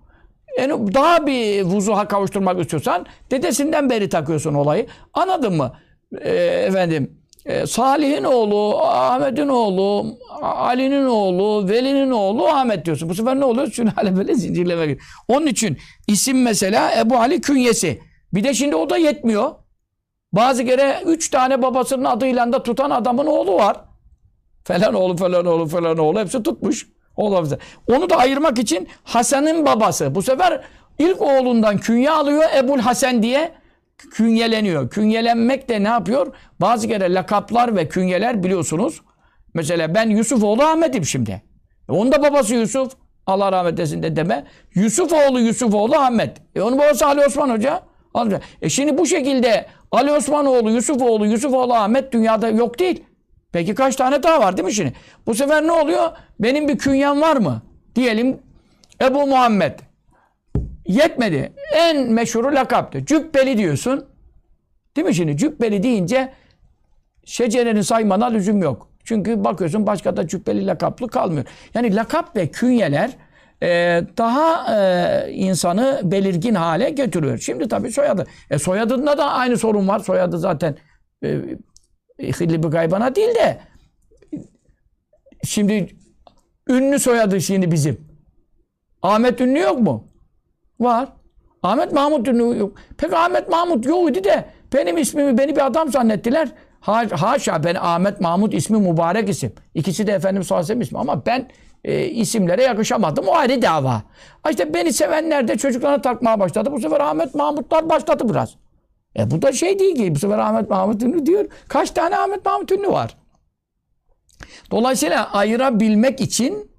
Yani daha bir vuzuha kavuşturmak istiyorsan dedesinden beri takıyorsun olayı. Anladın mı? E, efendim e, Salih'in oğlu, Ahmet'in oğlu, Ali'nin oğlu, Veli'nin oğlu Ahmet diyorsun. Bu sefer ne oluyor? Sünale böyle zincirleme gibi. Onun için isim mesela Ebu Ali künyesi. Bir de şimdi o da yetmiyor. Bazı kere üç tane babasının adıyla da tutan adamın oğlu var. Falan oğlu, falan oğlu, falan oğlu. Hepsi tutmuş. Onu da ayırmak için Hasan'ın babası. Bu sefer ilk oğlundan künye alıyor Ebu'l Hasan diye. künyeleniyor. Künyelenmek de ne yapıyor? Bazı kere lakaplar ve künyeler biliyorsunuz. Mesela ben Yusufoğlu Ahmet'im şimdi. E onun da babası Yusuf. Allah rahmet eylesin de deme. Yusufoğlu Yusufoğlu Ahmet. E onun babası Ali Osman Hoca. E şimdi bu şekilde Ali Osmanoğlu, Yusufoğlu, Yusufoğlu Ahmet dünyada yok değil. Peki kaç tane daha var değil mi şimdi? Bu sefer ne oluyor? Benim bir künyem var mı? Diyelim Ebu Muhammed. Yetmedi. En meşhuru lakaptı. Cübbeli diyorsun. Değil mi şimdi? Cübbeli deyince şecereni saymana lüzum yok. Çünkü bakıyorsun başka da cübbeli lakaplı kalmıyor. Yani lakap ve künyeler e, daha e, insanı belirgin hale getiriyor. Şimdi tabii soyadı. E, soyadında da aynı sorun var. Soyadı zaten e, hilli bir gaybana değil de şimdi ünlü soyadı şimdi bizim. Ahmet ünlü yok mu? Var. Ahmet Mahmut ünlü yok. Peki Ahmet Mahmut yok idi de benim ismimi beni bir adam zannettiler. Ha, haşa ben Ahmet Mahmut ismi mübarek isim. İkisi de Efendimiz sallallahu aleyhi ve sellem ismi ama ben e, isimlere yakışamadım. O ayrı dava. İşte beni sevenler de çocuklarına takmaya başladı. Bu sefer Ahmet Mahmutlar başladı biraz. E bu da şey değil ki bu sefer Ahmet Mahmut ünlü diyor. Kaç tane Ahmet Mahmut ünlü var? Dolayısıyla ayırabilmek için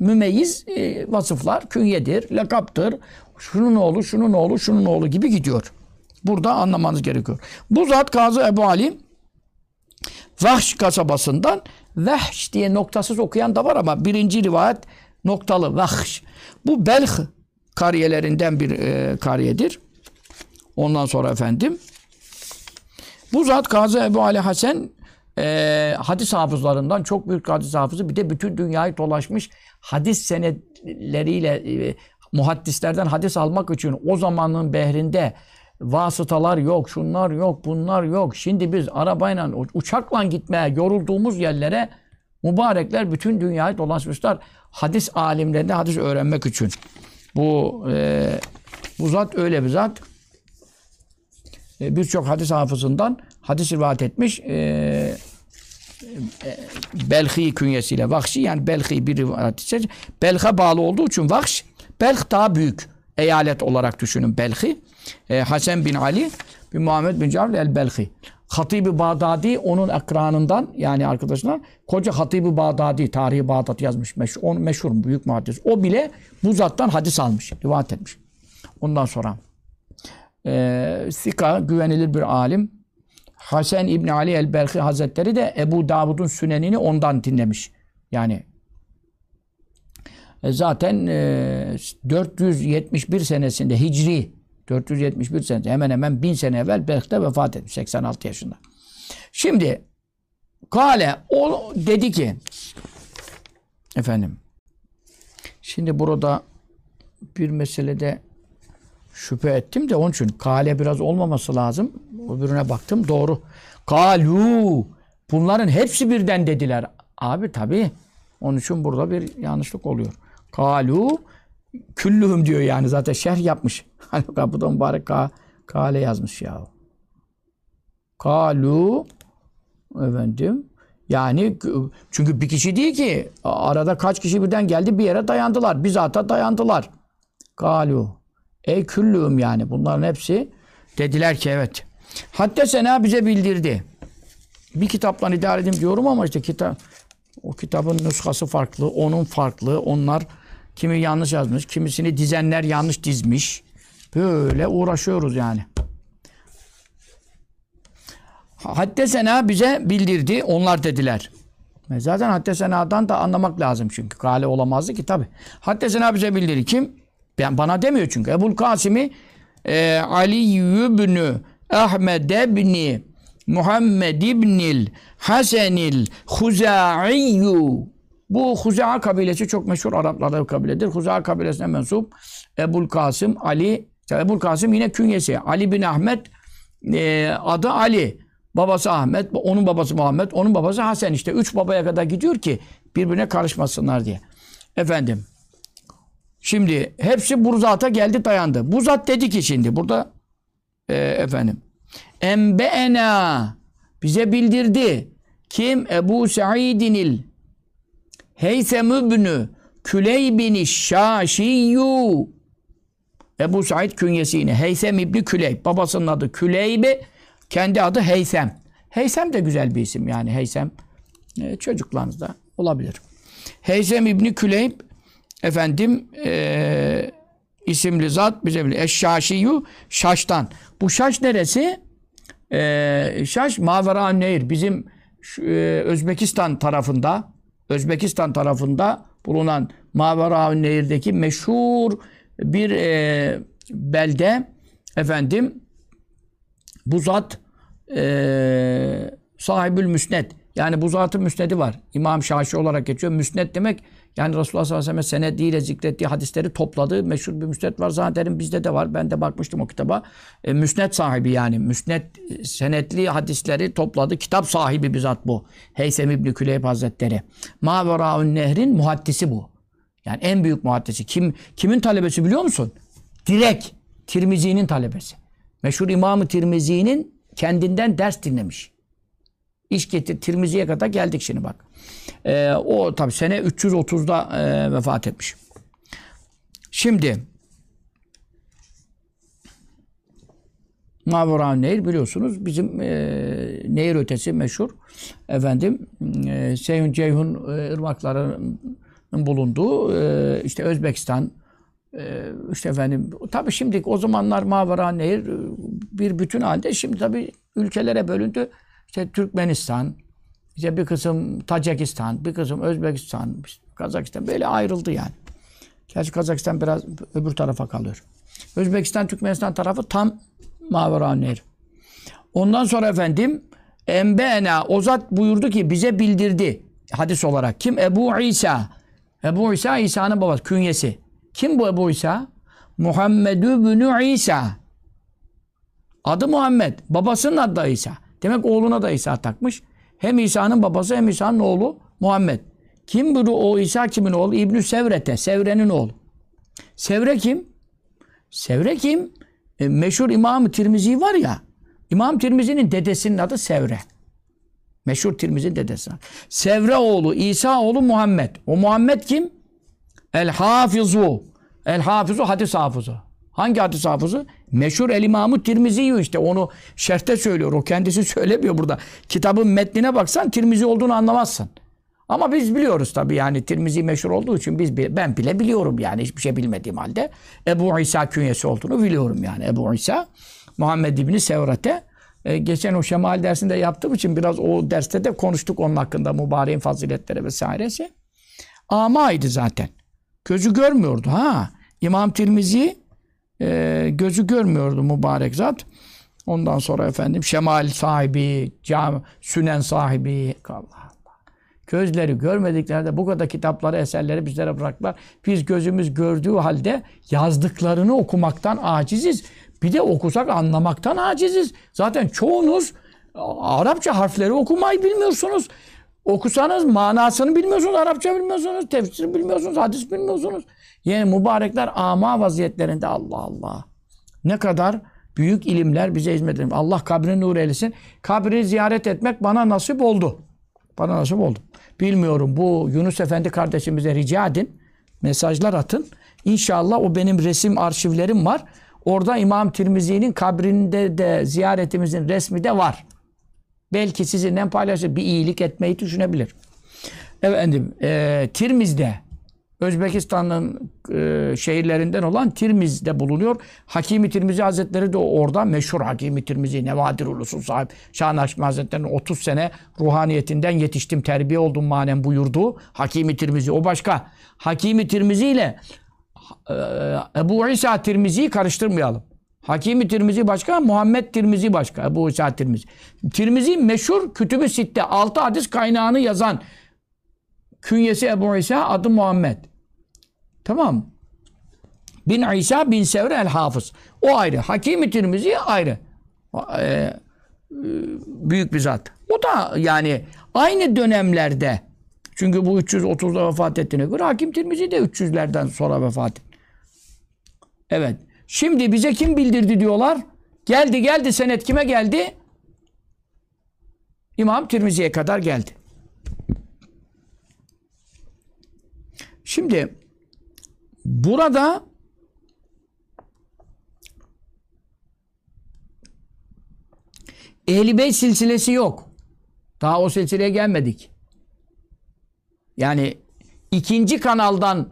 mümeyyiz e, vasıflar künyedir, lakaptır. Şunun oğlu, şunun oğlu, şunun oğlu gibi gidiyor. Burada anlamanız gerekiyor. Bu zat Kazı Ebu Ali Vahş kasabasından Vahş diye noktasız okuyan da var ama birinci rivayet noktalı Vahş. Bu Belh kariyelerinden bir e, kariyedir. Ondan sonra efendim bu zat Kazı Ebu Ali Hasan e, hadis hafızlarından çok büyük hadis hafızı. Bir de bütün dünyayı dolaşmış hadis senetleriyle e, muhaddislerden hadis almak için o zamanın behrinde vasıtalar yok, şunlar yok, bunlar yok. Şimdi biz arabayla, uçakla gitmeye yorulduğumuz yerlere mübarekler bütün dünyayı dolaşmışlar. Hadis alimlerinde hadis öğrenmek için. Bu, e, bu zat öyle bir zat. Birçok hadis hafızından hadis rivayet etmiş. E, e, Belhi künyesiyle Vahşi yani Belhi bir rivayet. Belh'e bağlı olduğu için Vahş. Belh daha büyük eyalet olarak düşünün Belhi. E, Hasan bin Ali bin Muhammed bin Caferin el Belhi. Hatib-i Bağdadi onun akranından yani arkadaşlar koca Hatib-i Bağdadi Tarih-i Bağdadi yazmış. Meşhur, on, meşhur büyük muhaddis. O bile bu zattan hadis almış. Rivayet etmiş. Ondan sonra E, Sika güvenilir bir alim Hasan ibn Ali el-Belhi Hazretleri de Ebu Davud'un Sünenini ondan dinlemiş. Yani e, zaten e, dört yüz yetmiş bir senesinde Hicri dört yüz yetmiş bir senesinde hemen hemen bin sene evvel Belh'te vefat etmiş seksen altı yaşında. Şimdi Kale o dedi ki efendim şimdi burada bir meselede şüphe ettim de onun için kale biraz olmaması lazım. Öbürüne baktım doğru. Kalu. Bunların hepsi birden dediler. Abi tabii. Onun için burada bir yanlışlık oluyor. Kalu. Küllühüm diyor yani zaten şerh yapmış. Kapıda mübarek ka, kale yazmış ya. Kalu. Efendim. Yani çünkü bir kişi değil ki. Arada kaç kişi birden geldi bir yere dayandılar. Bizata dayandılar. Kalu. Ey küllüm yani bunların hepsi dediler ki evet. Hatta Sena bize bildirdi. Bir kitaptan idare edeyim diyorum ama işte kitap o kitabın nüshası farklı, onun farklı. Onlar kimi yanlış yazmış, kimisini dizenler yanlış dizmiş. Böyle uğraşıyoruz yani. Hatta Sena bize bildirdi. Onlar dediler. Zaten Hatta Sena'dan da anlamak lazım çünkü. Kale olamazdı ki tabii. Hatta Sena bize bildirdi. Kim? Ben, bana demiyor çünkü. Ebu'l Kasım'ı e, Ali ibn Ahmed ibn Muhammed ibn Haşenil Muhammediyü. Bu Huzaa kabilesi çok meşhur Araplarda bir kabiledir. Huzaa kabilesine mensup Ebu'l Kasım Ali. Ebu'l Kasım yine künyesi. Ali bin Ahmet e, adı Ali. Babası Ahmet, onun babası Muhammed, onun babası Hasan. İşte üç babaya kadar gidiyor ki birbirine karışmasınlar diye. Efendim. Şimdi hepsi bu zata geldi dayandı. Bu zat dedi ki şimdi burada e, efendim Enbe'ena bize bildirdi. Kim? Ebu Saidinil Heysem İbni Küleybin Şaşiyu Ebu Said künyesini Heysem İbni Küleyb. Babasının adı Küleybi, kendi adı Heysem. Heysem de güzel bir isim yani Heysem. E, çocuklarınızda olabilir. Heysem İbni Küleyb efendim e, isimli zat bize bilir. Eşşaşiyu, Şaş'tan. Bu Şaş neresi? E, Şaş Mavera-ı Nehir. Bizim e, Özbekistan tarafında Özbekistan tarafında bulunan Mavera-ı Nehir'deki meşhur bir e, belde efendim bu zat e, sahibül müsned. Yani bu zatın müsnedi var. İmam Şaşi olarak geçiyor. Müsned demek yani Resulullah sallallahu aleyhi ve sellem senediyle zikrettiği hadisleri topladığı meşhur bir müsned var. Zaten bizde de var. Ben de bakmıştım o kitaba. E, müsned sahibi yani. Müsned senetli hadisleri topladı. Kitap sahibi bir zat bu. Heysem İbni Küleyb Hazretleri. Mavera-ı Nehrin muhaddisi bu. Yani en büyük muhaddisi. Kim, kimin talebesi biliyor musun? Direkt Tirmizi'nin talebesi. Meşhur İmam-ı Tirmizi'nin kendinden ders dinlemiş. İş getir, Tirmizi'ye kadar geldik şimdi bak. Ee, o tabii sene üç yüz otuzda e, vefat etmiş. Şimdi Mavera-ı Nehir biliyorsunuz bizim e, nehir ötesi meşhur. Efendim e, Seyhun Ceyhun e, ırmakların bulunduğu e, işte Özbekistan e, işte efendim tabii şimdi o zamanlar Mavera-ı Nehir bir bütün halde şimdi tabii ülkelere bölündü. İşte Türkmenistan, işte bir kısım Tacikistan, bir kısım Özbekistan, Kazakistan böyle ayrıldı yani. Gerçi Kazakistan biraz öbür tarafa kalıyor. Özbekistan, Türkmenistan tarafı tam Mavera-ı Nehir. Ondan sonra efendim Enbe'na, o zat buyurdu ki bize bildirdi hadis olarak. Kim? Ebu İsa. Ebu İsa, İsa'nın babası, künyesi. Kim bu Ebu İsa? Muhammedü bnu İsa. Adı Muhammed, babasının adı da İsa. Demek oğluna da İsa takmış. Hem İsa'nın babası hem İsa'nın oğlu Muhammed. Kim bu o İsa kimin oğlu? İbn-i Sevre'te. Sevre'nin oğlu. Sevre kim? Sevre kim? E, meşhur İmam-ı Tirmizi var ya. İmam Tirmizi'nin dedesinin adı Sevre. Meşhur Tirmizi'nin dedesi. Sevre oğlu, İsa oğlu Muhammed. O Muhammed kim? El-Hafizu. El-Hafizu hadis hafızı. Hangi hadis hafızı? Meşhur El İmam-ı Tirmizi'yi işte. Onu şerhte söylüyor. O kendisi söylemiyor burada. Kitabın metnine baksan Tirmizi olduğunu anlamazsın. Ama biz biliyoruz tabii yani Tirmizi meşhur olduğu için biz ben bile biliyorum yani hiçbir şey bilmediğim halde. Ebu İsa künyesi olduğunu biliyorum yani. Ebu İsa Muhammed İbni Sevret'e e, geçen o Şemail dersinde yaptığım için biraz o derste de konuştuk onun hakkında mübareğin faziletleri vesairesi. Amaydı zaten. Gözü görmüyordu ha. İmam Tirmizi E, gözü görmüyordu mübarek zat. Ondan sonra efendim şemal sahibi, cam, sünen sahibi. Allah Allah. Gözleri görmediklerde bu kadar kitapları, eserleri bizlere bıraktılar. Biz gözümüz gördüğü halde yazdıklarını okumaktan aciziz. Bir de okusak anlamaktan aciziz. Zaten çoğunuz Arapça harfleri okumayı bilmiyorsunuz. Okusanız manasını bilmiyorsunuz, Arapça bilmiyorsunuz, tefsir bilmiyorsunuz, hadis bilmiyorsunuz. Yani mübarekler ama vaziyetlerinde Allah Allah. Ne kadar büyük ilimler bize hizmet ediyor. Allah kabrini nur eylesin. Kabrini ziyaret etmek bana nasip oldu. Bana nasip oldu. Bilmiyorum bu Yunus Efendi kardeşimize rica edin. Mesajlar atın. İnşallah o benim resim arşivlerim var. Orada İmam Tirmizi'nin kabrinde de ziyaretimizin resmi de var. Belki sizinle paylaşır. Bir iyilik etmeyi düşünebilir. Efendim e, Tirmiz'de Özbekistan'ın e, şehirlerinden olan Tirmiz'de bulunuyor. Hakim-i Tirmizi Hazretleri de orada. Meşhur Hakim-i Tirmizi, Nevadir Ulusun sahip. Şah-ı Hakim Hazretleri'nin otuz sene ruhaniyetinden yetiştim, terbiye oldum manen buyurdu. Hakim-i Tirmizi o başka. Hakim-i Tirmizi ile e, Ebu İsa Tirmizi'yi karıştırmayalım. Hakim-i Tirmizi başka, Muhammed Tirmizi başka. Ebu İsa Tirmizi. Tirmizi meşhur Kütüb-i Sitte. Altı hadis kaynağını yazan. Künyesi Ebu İsa, adı Muhammed. Tamam. Bin İsa bin Sevre el-Hafız. O ayrı. Hakim-i Tirmizi ayrı. Ee, büyük bir zat. O da yani aynı dönemlerde. Çünkü bu üç yüz otuzda vefat ettiğine göre Hakim Tirmizi de üç yüzlerden sonra vefat etti. Evet. Şimdi bize kim bildirdi diyorlar. Geldi geldi senet kime geldi? İmam Tirmizi'ye kadar geldi. Şimdi burada Ehl-i Beyt silsilesi yok. Daha o silsileye gelmedik. Yani ikinci kanaldan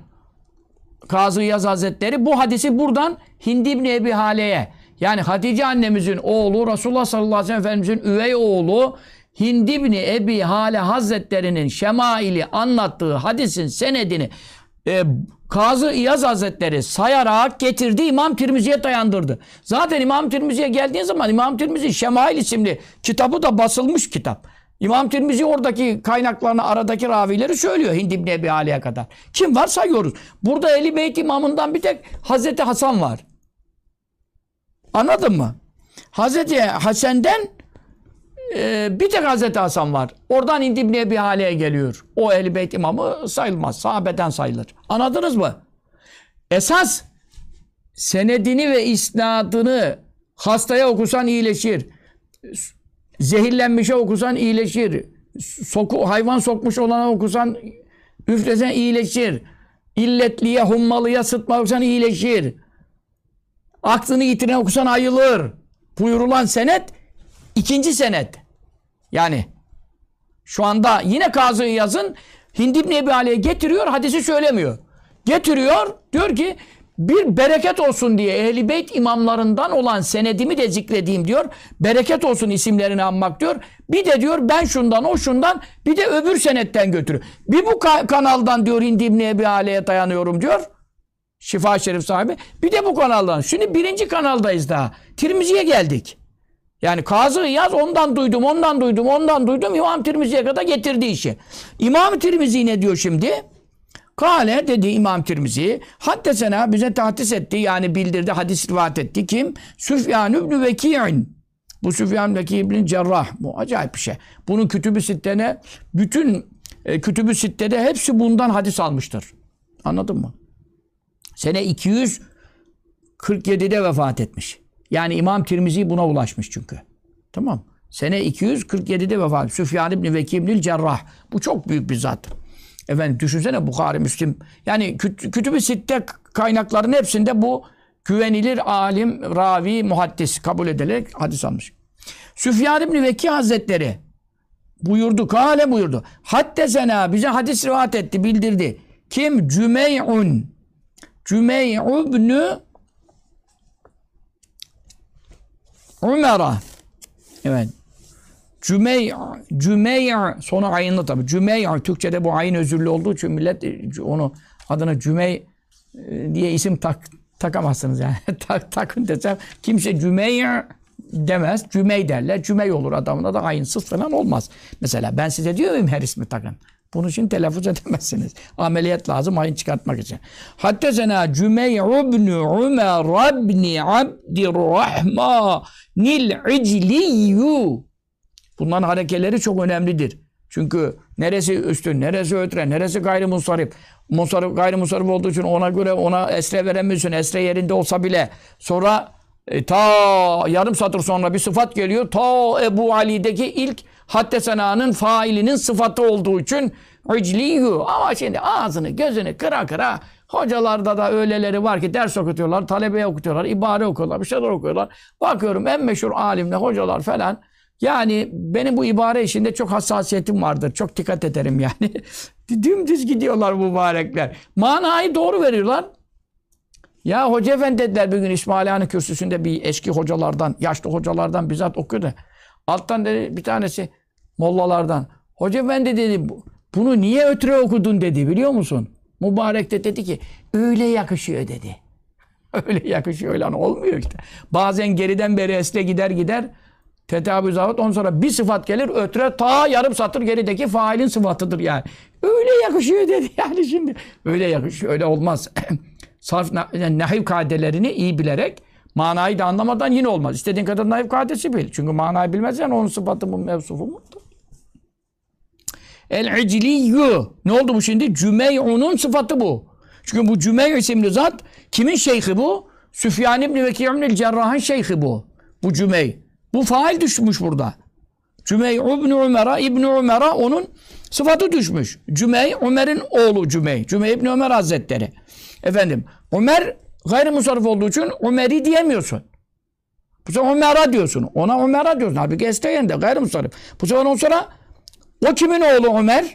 Kazı Iyâz Hazretleri bu hadisi buradan Hind ibn Ebî Hâle'ye, yani Hatice annemizin oğlu, Resulullah sallallahu aleyhi ve sellem'in üvey oğlu Hind ibn Ebî Hâle Hazretleri'nin Şemail'i anlattığı hadisin senedini e, Kazı Iyâz Hazretleri sayarak getirdi, İmam Tirmizi'ye dayandırdı. Zaten İmam Tirmizi'ye geldiği zaman İmam Tirmizi Şemail isimli kitabı da basılmış kitap. İmam Tirmizi oradaki kaynaklarına, aradaki ravileri söylüyor Hind ibn Ebî Hâle'ye kadar. Kim var sayıyoruz. Burada Ehl-i Beyt imamından bir tek Hazreti Hasan var. Anladın mı? Hazreti Hasan'dan e, bir tek Hazreti Hasan var. Oradan Hind ibn Ebî Hâle'ye geliyor. O Ehl-i Beyt imamı sayılmaz. Sahabeden sayılır. Anladınız mı? Esas senedini ve isnadını hastaya okusan iyileşir. Zehirlenmişe okusan iyileşir. Soku, hayvan sokmuş olana okusan, üflesen iyileşir. İlletliye, hummalıya, sıtma okusan iyileşir. Aklını yitirene okusan ayılır. Buyurulan senet, ikinci senet. Yani şu anda yine Kazı Iyaz'ın Hind ibn Ebî Hâle'ye getiriyor, hadisi söylemiyor. Getiriyor, diyor ki bir bereket olsun diye Ehl-i Beyt imamlarından olan senedimi de zikredeyim diyor. Bereket olsun isimlerini anmak diyor. Bir de diyor ben şundan, o şundan, bir de öbür senetten götürüyor. Bir bu kanaldan diyor Hind ibn Ebî Hâle'ye dayanıyorum diyor. Şifa-ı Şerif sahibi. Bir de bu kanaldan. Şimdi birinci kanaldayız daha. Tirmizi'ye geldik. Yani Kazı Iyâz ondan duydum, ondan duydum, ondan duydum. İmam Tirmizi'ye kadar getirdi işi. İmam Tirmizi ne diyor şimdi? Kale dedi İmam Tirmizi, haddesena bize tahdis etti, yani bildirdi, hadis rivayet etti. Kim? Süfyan ibn-i veki'in. Bu Süfyan ibn-i cerrah. Bu acayip bir şey. Bunun kütübü sittene, bütün e, kütübü sittede hepsi bundan hadis almıştır. Anladın mı? Sene iki yüz kırk yedi'de vefat etmiş. Yani İmam Tirmizi buna ulaşmış çünkü. Tamam. Sene iki yüz kırk yedi'de vefat etmiş. Süfyan ibn-i veki'in cerrah. Bu çok büyük bir zat. Efendim düşünsene Bukhari, Müslim. Yani küt, kütüb-i sitte kaynakların hepsinde bu güvenilir alim, ravi, muhaddis kabul edilerek hadis almış. Süfyan ibn-i Veki Hazretleri buyurdu, kâle buyurdu. Haddesena bize hadis rivayet etti, bildirdi. Kim? Cümey'un. Cümey'u bnü Umer'a. Evet. Cümey, Cümey, sonu ayınlı tabi. Cümey, Türkçe'de bu ayın özürlü olduğu için millet onu adına Cümey diye isim tak, takamazsınız yani. tak, takın desem kimse Cümey demez. Cümey derler. Cümey olur adamına da ayınsız falan olmaz. Mesela ben size diyor muyum her ismi takın. Bunun için telaffuz edemezsiniz. Ameliyat lazım ayın çıkartmak için. Haddesena Cümey ibn Umer ibn Abdirrahmanil İcliyyu. Bunların harekeleri çok önemlidir. Çünkü neresi üstün, neresi ötren, neresi gayrimusarip. Musarip, gayrimusarip olduğu için ona göre ona esre veremiyorsun. Esre yerinde olsa bile. Sonra e, ta yarım satır sonra bir sıfat geliyor. Ta Ebu Ali'deki ilk haddesena'nın failinin sıfatı olduğu için icliyu. Ama şimdi ağzını gözünü kıra kıra hocalarda da öyleleri var ki ders okutuyorlar, talebeye okutuyorlar, ibare okuyorlar, bir şeyler okuyorlar. Bakıyorum en meşhur alimle hocalar falan. Yani benim bu ibare işinde çok hassasiyetim vardır. Çok dikkat ederim yani. Dümdüz gidiyorlar mübarekler. Manayı doğru veriyorlar. Ya hoca efendi dediler bir gün İsmail Han'ın kürsüsünde bir eski hocalardan, yaşlı hocalardan bizzat okuyor da. Alttan dedi bir tanesi mollalardan. Hoca efendi dedi bunu niye ötürü okudun dedi biliyor musun? Mübarek de dedi ki öyle yakışıyor dedi. Öyle yakışıyor lan olmuyor işte. Bazen geriden beri esne gider gider. Tetâbü zahut, ondan sonra bir sıfat gelir, ötre ta yarım satır gerideki failin sıfatıdır yani. Öyle yakışıyor dedi yani şimdi. Öyle yakışıyor, öyle olmaz. Sarf, yani nahiv kaidelerini iyi bilerek, manayı da anlamadan yine olmaz. İstediğin kadar nahiv kaidesi bil. Çünkü manayı bilmezsen onun sıfatı mı, mevsufu mu? El-icliyyü. Ne oldu bu şimdi? Cümey'unun sıfatı bu. Çünkü bu Cümey isimli zat, kimin şeyhi bu? Süfyan ibn-i Veki'nil Cerrah'ın şeyhi bu. Bu Cümey. Bu fail düşmüş burada. Cümey ibn Umer'a, İbn Umer'a onun sıfatı düşmüş. Cümey, Ömer'in oğlu Cümey. Cümey ibn Ömer Hazretleri. Efendim, Ömer gayrimusarif olduğu için Ömer'i diyemiyorsun. Bu sefer Ömer'e diyorsun. Ona Ömer'e diyorsun. Halbuki esteyen de gayrimusarif. Bu sefer ondan sonra o kimin oğlu Ömer?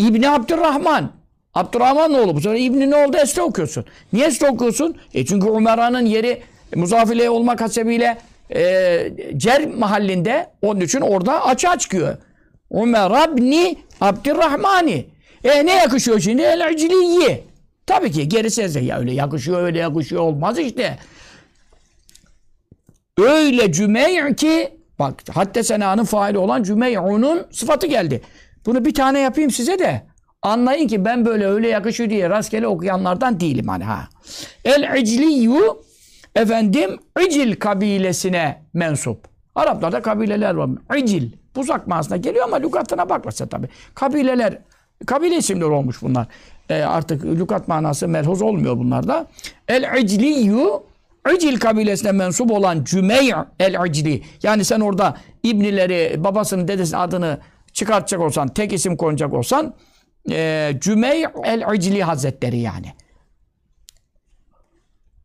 İbni Abdurrahman. Abdurrahman'ın oğlu. Bu sefer İbni ne oldu? Este okuyorsun. Niye este okuyorsun? E çünkü Ömer'a'nın yeri muzafile olmak hasebiyle e, cer mahallinde. Onun için orada açığa çıkıyor. Ömer ibni Abdurrahman'i. E ne yakışıyor şimdi? El-İcliyi. Tabii ki gerisi de ya öyle yakışıyor öyle yakışıyor olmaz işte. Öyle Cümey' ki bak hatta sena'nın faili olan Cümey'unun sıfatı geldi. Bunu bir tane yapayım size de anlayın ki ben böyle öyle yakışıyor diye rastgele okuyanlardan değilim hani ha. El-İcliyyu efendim İcil kabilesine mensup. Araplarda kabileler var. İcil. Buzak manasına geliyor ama lügatına bakmasa tabii. Kabileler, kabile isimleri olmuş bunlar. E artık lügat manası melhuz olmuyor bunlarda. El-İcliyyu, İcil kabilesine mensup olan Cümey' el-İcli. Yani sen orada ibnileri, babasının, dedesinin adını çıkartacak olsan, tek isim koyacak olsan e, Cümey' el-İcli Hazretleri yani.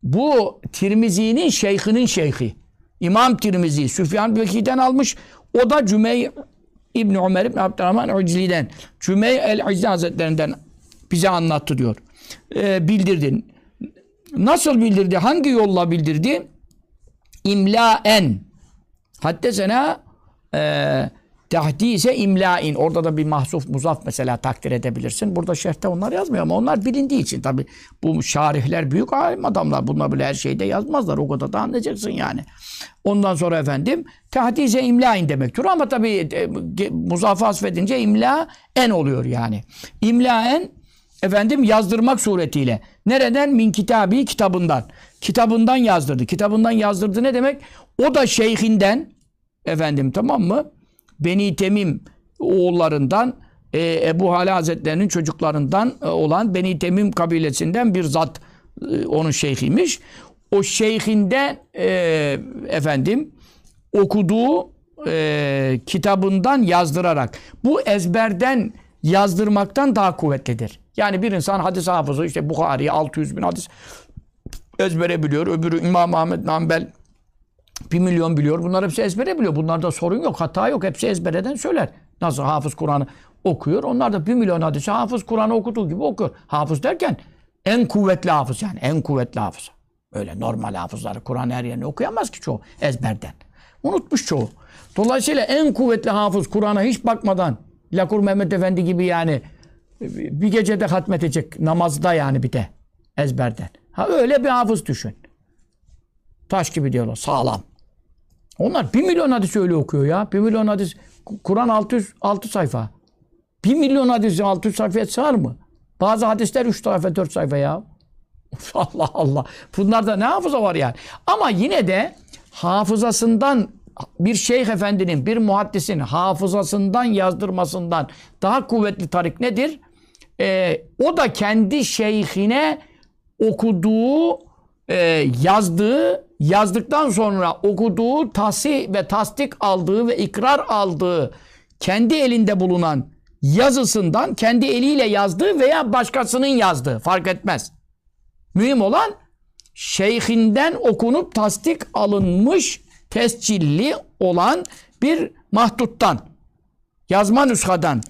Bu Tirmizi'nin şeyhinin şeyhi. İmam Tirmizi, Süfyan Beki'den almış. O da Cümey' İbni Ömer İbni Abdurrahman İcli'den, Cümey' el-İcli Hazretlerinden bize anlattı diyor. E, bildirdi. Nasıl bildirdi? Hangi yolla bildirdi? İmlaen. Haddesena e, tehdise imlain. Orada da bir mahsuf muzaf mesela takdir edebilirsin. Burada şerhte onlar yazmıyor ama onlar bilindiği için tabi bu şarihler büyük alim adamlar. Bunlar böyle her şeyde yazmazlar. O kadar da anlayacaksın yani. Ondan sonra efendim tehdise imlain demektir ama tabi e, muzafı asfedince imlaen oluyor yani. İmlaen efendim yazdırmak suretiyle. Nereden? Min kitabi kitabından. Kitabından yazdırdı. Kitabından yazdırdı ne demek? O da şeyhinden efendim tamam mı? Beni Temim oğullarından e, Ebu Hale Hazretlerinin çocuklarından e, olan Beni Temim kabilesinden bir zat e, onun şeyhiymiş. O şeyhinden e, efendim okuduğu e, kitabından yazdırarak. Bu ezberden yazdırmaktan daha kuvvetlidir. Yani bir insan hadis hafızı işte Buhari'ye altı yüz bin hadis ezbere biliyor. Öbürü İmam Ahmed Hanbel bir milyon biliyor. Bunlar hepsi ezbere biliyor. Bunlarda sorun yok, hata yok. Hepsi ezbereden söyler. Nasıl hafız Kur'an'ı okuyor? Onlar da bir milyon hadisi hafız Kur'an'ı okuduğu gibi okuyor. Hafız derken en kuvvetli hafız yani. En kuvvetli hafız. Öyle normal hafızları Kur'an her yerine okuyamaz ki çoğu ezberden. Unutmuş çoğu. Dolayısıyla en kuvvetli hafız Kur'an'a hiç bakmadan Lakur Mehmet Efendi gibi yani bir gecede hatmetecek namazda yani bir de ezberden. Ha öyle bir hafız düşün. Taş gibi diyorlar sağlam. Onlar bir milyon hadis öyle okuyor ya. Bir milyon hadis Kur'an altı yüz altı sayfa. Bir milyon hadis altı yüz sayfaya sığar mı? Bazı hadisler üç sayfa dört sayfa ya. Allah Allah. Bunlarda ne hafıza var yani. Ama yine de hafızasından bir şeyh efendinin, bir muhaddisin hafızasından yazdırmasından daha kuvvetli tarik nedir? Ee, o da kendi şeyhine okuduğu, e, yazdığı, yazdıktan sonra okuduğu, tahsih ve tasdik aldığı ve ikrar aldığı, kendi elinde bulunan yazısından, kendi eliyle yazdığı veya başkasının yazdığı fark etmez. Mühim olan şeyhinden okunup tasdik alınmış, tescilli olan bir mahduttan, yazma nüshadan,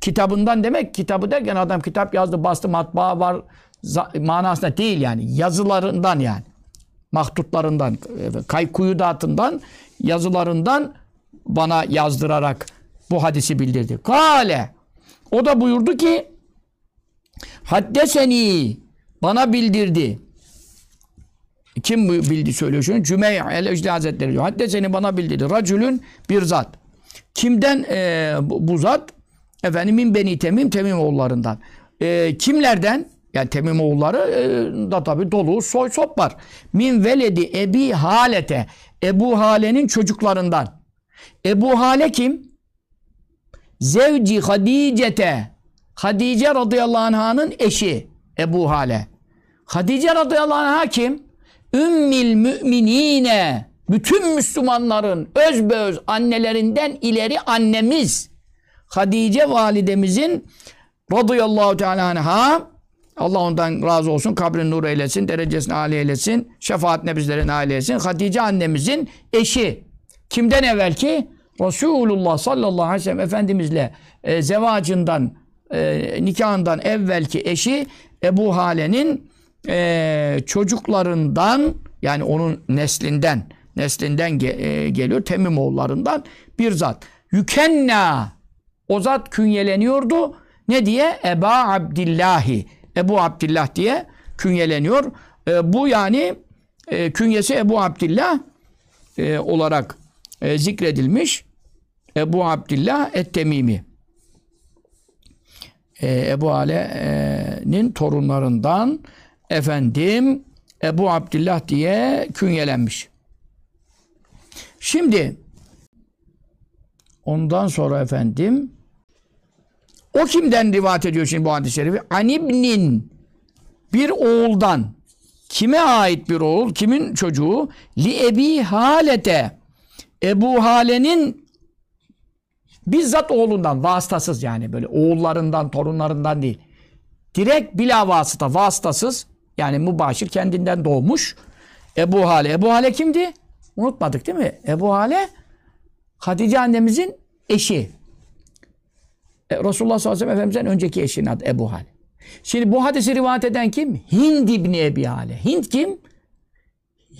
kitabından demek, kitabı derken adam kitap yazdı, bastı, matbaa var manasında değil yani, yazılarından yani, mahdutlarından, kaykuyudatından, yazılarından bana yazdırarak bu hadisi bildirdi. Kale, o da buyurdu ki, haddeseni, bana bildirdi. Kim bildi söylüyor şunu? Cümey' el-İcli Hazretleri diyor. Haddeseni bana bildirdi. Racülün bir zat. Kimden e, bu, bu zat? Efendim min beni Temim, Temim oğullarından. E, kimlerden? Yani Temim oğulları e, da tabii dolu soy sop var. Min veledi Ebi Halete. Ebu Hale'nin çocuklarından. Ebu Hale kim? Zevci Hatice'te. Hatice radıyallahu anh'ın eşi Ebu Hale. Hatice radıyallahu anh'a kim? Ümmil müminine, bütün Müslümanların özbeöz annelerinden ileri annemiz Hatice validemizin radıyallahu teala anha Allah ondan razı olsun, kabrin nur eylesin, derecesini âli eylesin, şefaatine bizleri nail eylesin. Hatice annemizin eşi. Kimden evvelki? Resulullah sallallahu aleyhi ve sellem Efendimizle e, zevacından, e, nikahından evvelki eşi Ebu Hale'nin e, çocuklarından, yani onun neslinden, neslinden ge e, geliyor, Temim oğullarından bir zat. Yükenna, o zat künyeleniyordu. Ne diye? Eba Abdillahi. Ebu Abdillah diye künyeleniyor. E, bu yani e, künyesi Ebu Abdillah e, olarak e, zikredilmiş. Ebu Abdillah et-Temimi. E, Ebu Hale'nin torunlarından efendim Ebu Abdillah diye künyelenmiş. Şimdi ondan sonra efendim o kimden rivayet ediyor şimdi bu hadis-i şerifi? Anibnin, bir oğuldan. Kime ait bir oğul? Kimin çocuğu? Li Ebi Halete. Ebu Hale'nin bizzat oğlundan, vasıtasız yani, böyle oğullarından, torunlarından değil. Direkt bila vasıta, vasıtasız yani mübaşir, kendinden doğmuş Ebu Hale. Ebu Hale kimdi? Unutmadık değil mi? Ebu Hale Hatice annemizin eşi. Resulullah sallallahu aleyhi ve sellem Efendimiz'den önceki eşinin adı Ebu Hale. Şimdi bu hadisi rivayet eden kim? Hind ibn Ebî Hâle. Hind kim?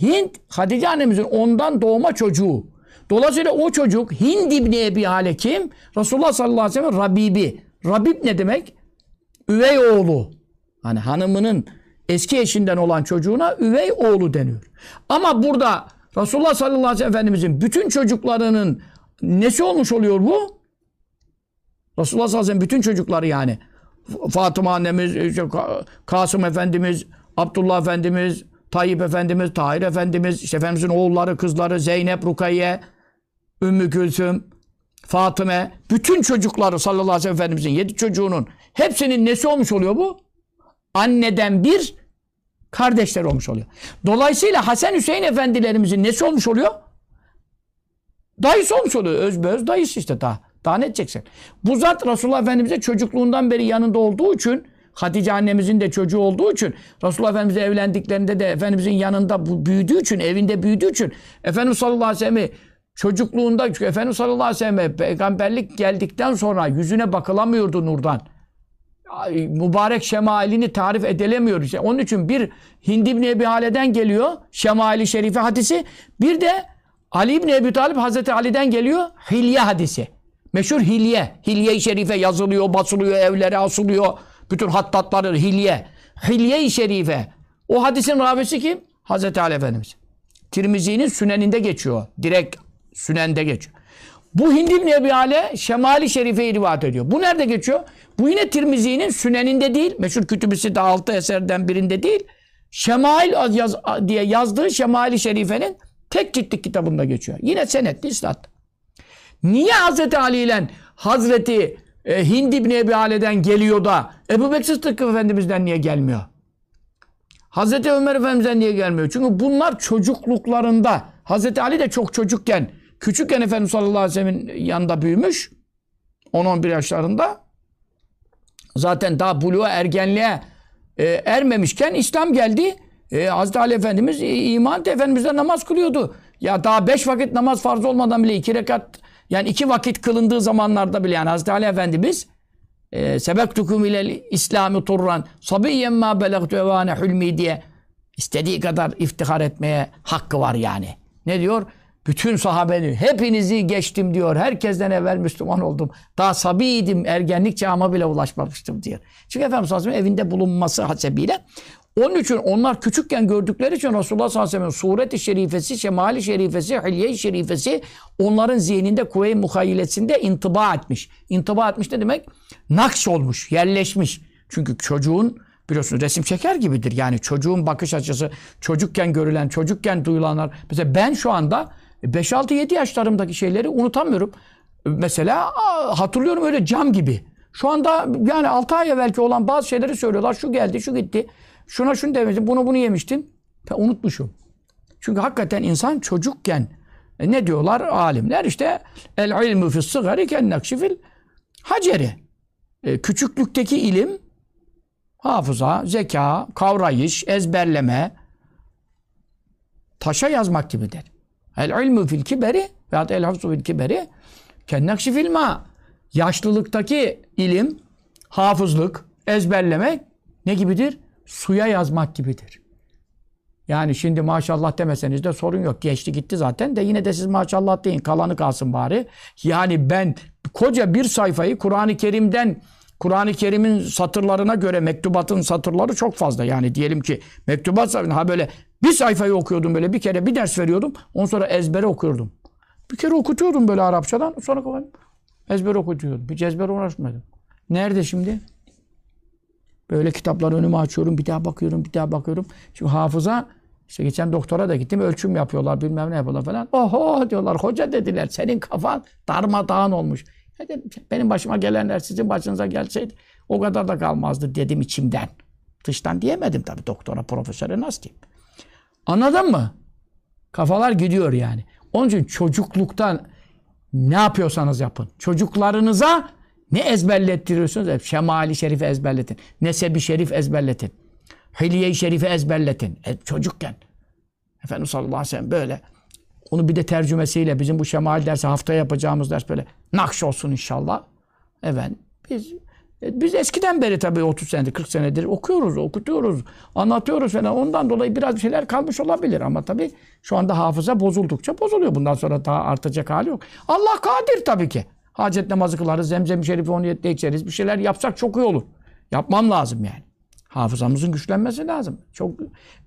Hind, Hatice annemizin ondan doğma çocuğu. Dolayısıyla o çocuk Hind ibn Ebî Hâle kim? Resulullah sallallahu aleyhi ve sellem Rabibi. Rabib ne demek? Üvey oğlu. Hani hanımının eski eşinden olan çocuğuna üvey oğlu deniyor. Ama burada Resulullah sallallahu aleyhi ve sellem Efendimiz'in bütün çocuklarının nesi olmuş oluyor bu? Resulullah sallallahu aleyhi ve sellem bütün çocukları yani. Fatıma annemiz, Kasım Efendimiz, Abdullah Efendimiz, Tayyip Efendimiz, Tahir Efendimiz, işte Efendimizin oğulları, kızları, Zeynep, Rukayye, Ümmü Gülsüm, Fatıma, bütün çocukları sallallahu aleyhi ve sellem Efendimizin yedi çocuğunun hepsinin nesi olmuş oluyor bu? Anneden bir kardeşler olmuş oluyor. Dolayısıyla Hasan Hüseyin Efendilerimizin nesi olmuş oluyor? Dayısı olmuş oluyor. Özbeöz dayısı işte daha. Daha ne edeceksin? Bu zat Resulullah Efendimiz'e çocukluğundan beri yanında olduğu için, Hatice annemizin de çocuğu olduğu için, Resulullah Efendimiz'e evlendiklerinde de Efendimiz'in yanında büyüdüğü için, evinde büyüdüğü için, Efendimiz sallallahu aleyhi ve sellem'i çocukluğunda, Efendimiz sallallahu aleyhi ve sellem'e peygamberlik geldikten sonra yüzüne bakılamıyordu nurdan. Mübarek şemailini tarif edilemiyor. İşte onun için bir Hind ibn Ebî Hâle'den geliyor Şemail-i Şerife hadisi, bir de Ali ibn Ebi Talib Hazreti Ali'den geliyor Hilye hadisi. Meşhur Hilye. Hilye-i Şerife yazılıyor, basılıyor, evlere asılıyor. Bütün hattatları Hilye. Hilye-i Şerife. O hadisin ravisi kim? Hazreti Ali Efendimiz. Tirmizi'nin Sünen'inde geçiyor. Direkt Sünen'de geçiyor. Bu Hind ibn Ebî Hâle Şemali Şerife'yi rivayet ediyor. Bu nerede geçiyor? Bu yine Tirmizi'nin Sünen'inde değil. Meşhur kütübüsü de altı eserden birinde değil. Şemail yaz, diye yazdığı Şemali Şerife'nin tek ciltlik kitabında geçiyor. Yine senetli isnat. Niye Hazreti Ali ile Hazreti e, Hind ibn Ebî Hâle'den geliyor da Ebu Bekir Sıddık Efendimiz'den niye gelmiyor? Hazreti Ömer Efendimiz'den niye gelmiyor? Çünkü bunlar çocukluklarında, Hazreti Ali de çok çocukken, küçükken Efendimiz sallallahu aleyhi ve sellem'in yanında büyümüş. on on bir yaşlarında. Zaten daha buluğa, ergenliğe e, ermemişken İslam geldi. E, Hazreti Ali Efendimiz iman etti. Efendimiz'den namaz kılıyordu. Ya daha beş vakit namaz farz olmadan bile iki rekat, yani iki vakit kılındığı zamanlarda bile, yani Hazreti Ali Efendimiz sebektukum ile İslami turran sabiyyen ma belagtu evane hulmi diye istediği kadar iftihar etmeye hakkı var yani. Ne diyor? Bütün sahabenin hepinizi geçtim diyor. Herkesten evvel Müslüman oldum. Daha sabiydim, ergenlik çağıma bile ulaşmamıştım diyor. Çünkü Efendimiz sallallahu aleyhi ve sellem evinde bulunması hasebiyle, onun için onlar küçükken gördükleri için Resulullah sallallahu aleyhi ve sellem'in sureti şerifesi, şemali şerifesi, hilye-i şerifesi onların zihninde, kuvve-i muhayyilesinde intiba etmiş. İntiba etmiş ne demek? Nakş olmuş, yerleşmiş. Çünkü çocuğun biliyorsunuz resim çeker gibidir. Yani çocuğun bakış açısı, çocukken görülen, çocukken duyulanlar. Mesela ben şu anda beş altı yedi yaşlarımdaki şeyleri unutamıyorum. Mesela hatırlıyorum öyle cam gibi. Şu anda yani altı ay evvelki olan bazı şeyleri söylüyorlar. Şu geldi, şu gitti. Şuna şunu demiştim, bunu bunu yemiştim. Ben unutmuşum. Çünkü hakikaten insan çocukken e ne diyorlar alimler? İşte el ilmu fis sigari ken nakşi fil haceri. E, küçüklükteki ilim Hafıza, zeka, kavrayış, ezberleme, taşa yazmak gibidir. El-ilmü fil kiberi veyahut el-hafzu fil kiberi kennekşi filma. Yaşlılıktaki ilim, hafızlık, ezberlemek ne gibidir? Suya yazmak gibidir. Yani şimdi maşallah demeseniz de sorun yok. Geçti gitti zaten de yine de siz maşallah deyin. Kalanı kalsın bari. Yani ben koca bir sayfayı Kur'an-ı Kerim'den, Kur'an-ı Kerim'in satırlarına göre mektubatın satırları çok fazla. Yani diyelim ki mektubat ha böyle bir sayfayı okuyordum böyle bir kere bir ders veriyordum. Ondan sonra ezbere okuyordum. Bir kere okutuyordum böyle Arapçadan. Sonra ezber okutuyordum. Bir ezber uğraşmadım. Nerede şimdi? Böyle kitapları önüme açıyorum, bir daha bakıyorum, bir daha bakıyorum. Şimdi hafıza, işte geçen doktora da gittim, ölçüm yapıyorlar, bilmem ne yapıyorlar falan. Oho diyorlar, hoca dediler, senin kafan darmadağın olmuş. Ya dedim, benim başıma gelenler sizin başınıza gelseydi o kadar da kalmazdı dedim içimden. Dıştan diyemedim tabii doktora, profesöre nasıl diyeyim. Anladın mı? Kafalar gidiyor yani. Onun için çocukluktan ne yapıyorsanız yapın. Çocuklarınıza ne ezberlettiriyorsunuz? Şemail-i Şerif'i ezberletin. Neseb-i Şerif ezberletin. Hilye-i Şerif'i ezberletin. E, çocukken. Efendimiz sallallahu aleyhi ve sellem böyle. Onu bir de tercümesiyle bizim bu Şemail dersi haftaya yapacağımız ders böyle. Nakş olsun inşallah. Efendim biz biz eskiden beri tabii otuz senedir, kırk senedir okuyoruz, okutuyoruz, anlatıyoruz falan. Ondan dolayı biraz bir şeyler kalmış olabilir ama tabii şu anda hafıza bozuldukça bozuluyor. Bundan sonra daha artacak hali yok. Allah kadir tabii ki. Hacet namazı kılarız, zemzem-i şerifi o niyetle içeriz. Bir şeyler yapsak çok iyi olur. Yapmam lazım yani. Hafızamızın güçlenmesi lazım. Çok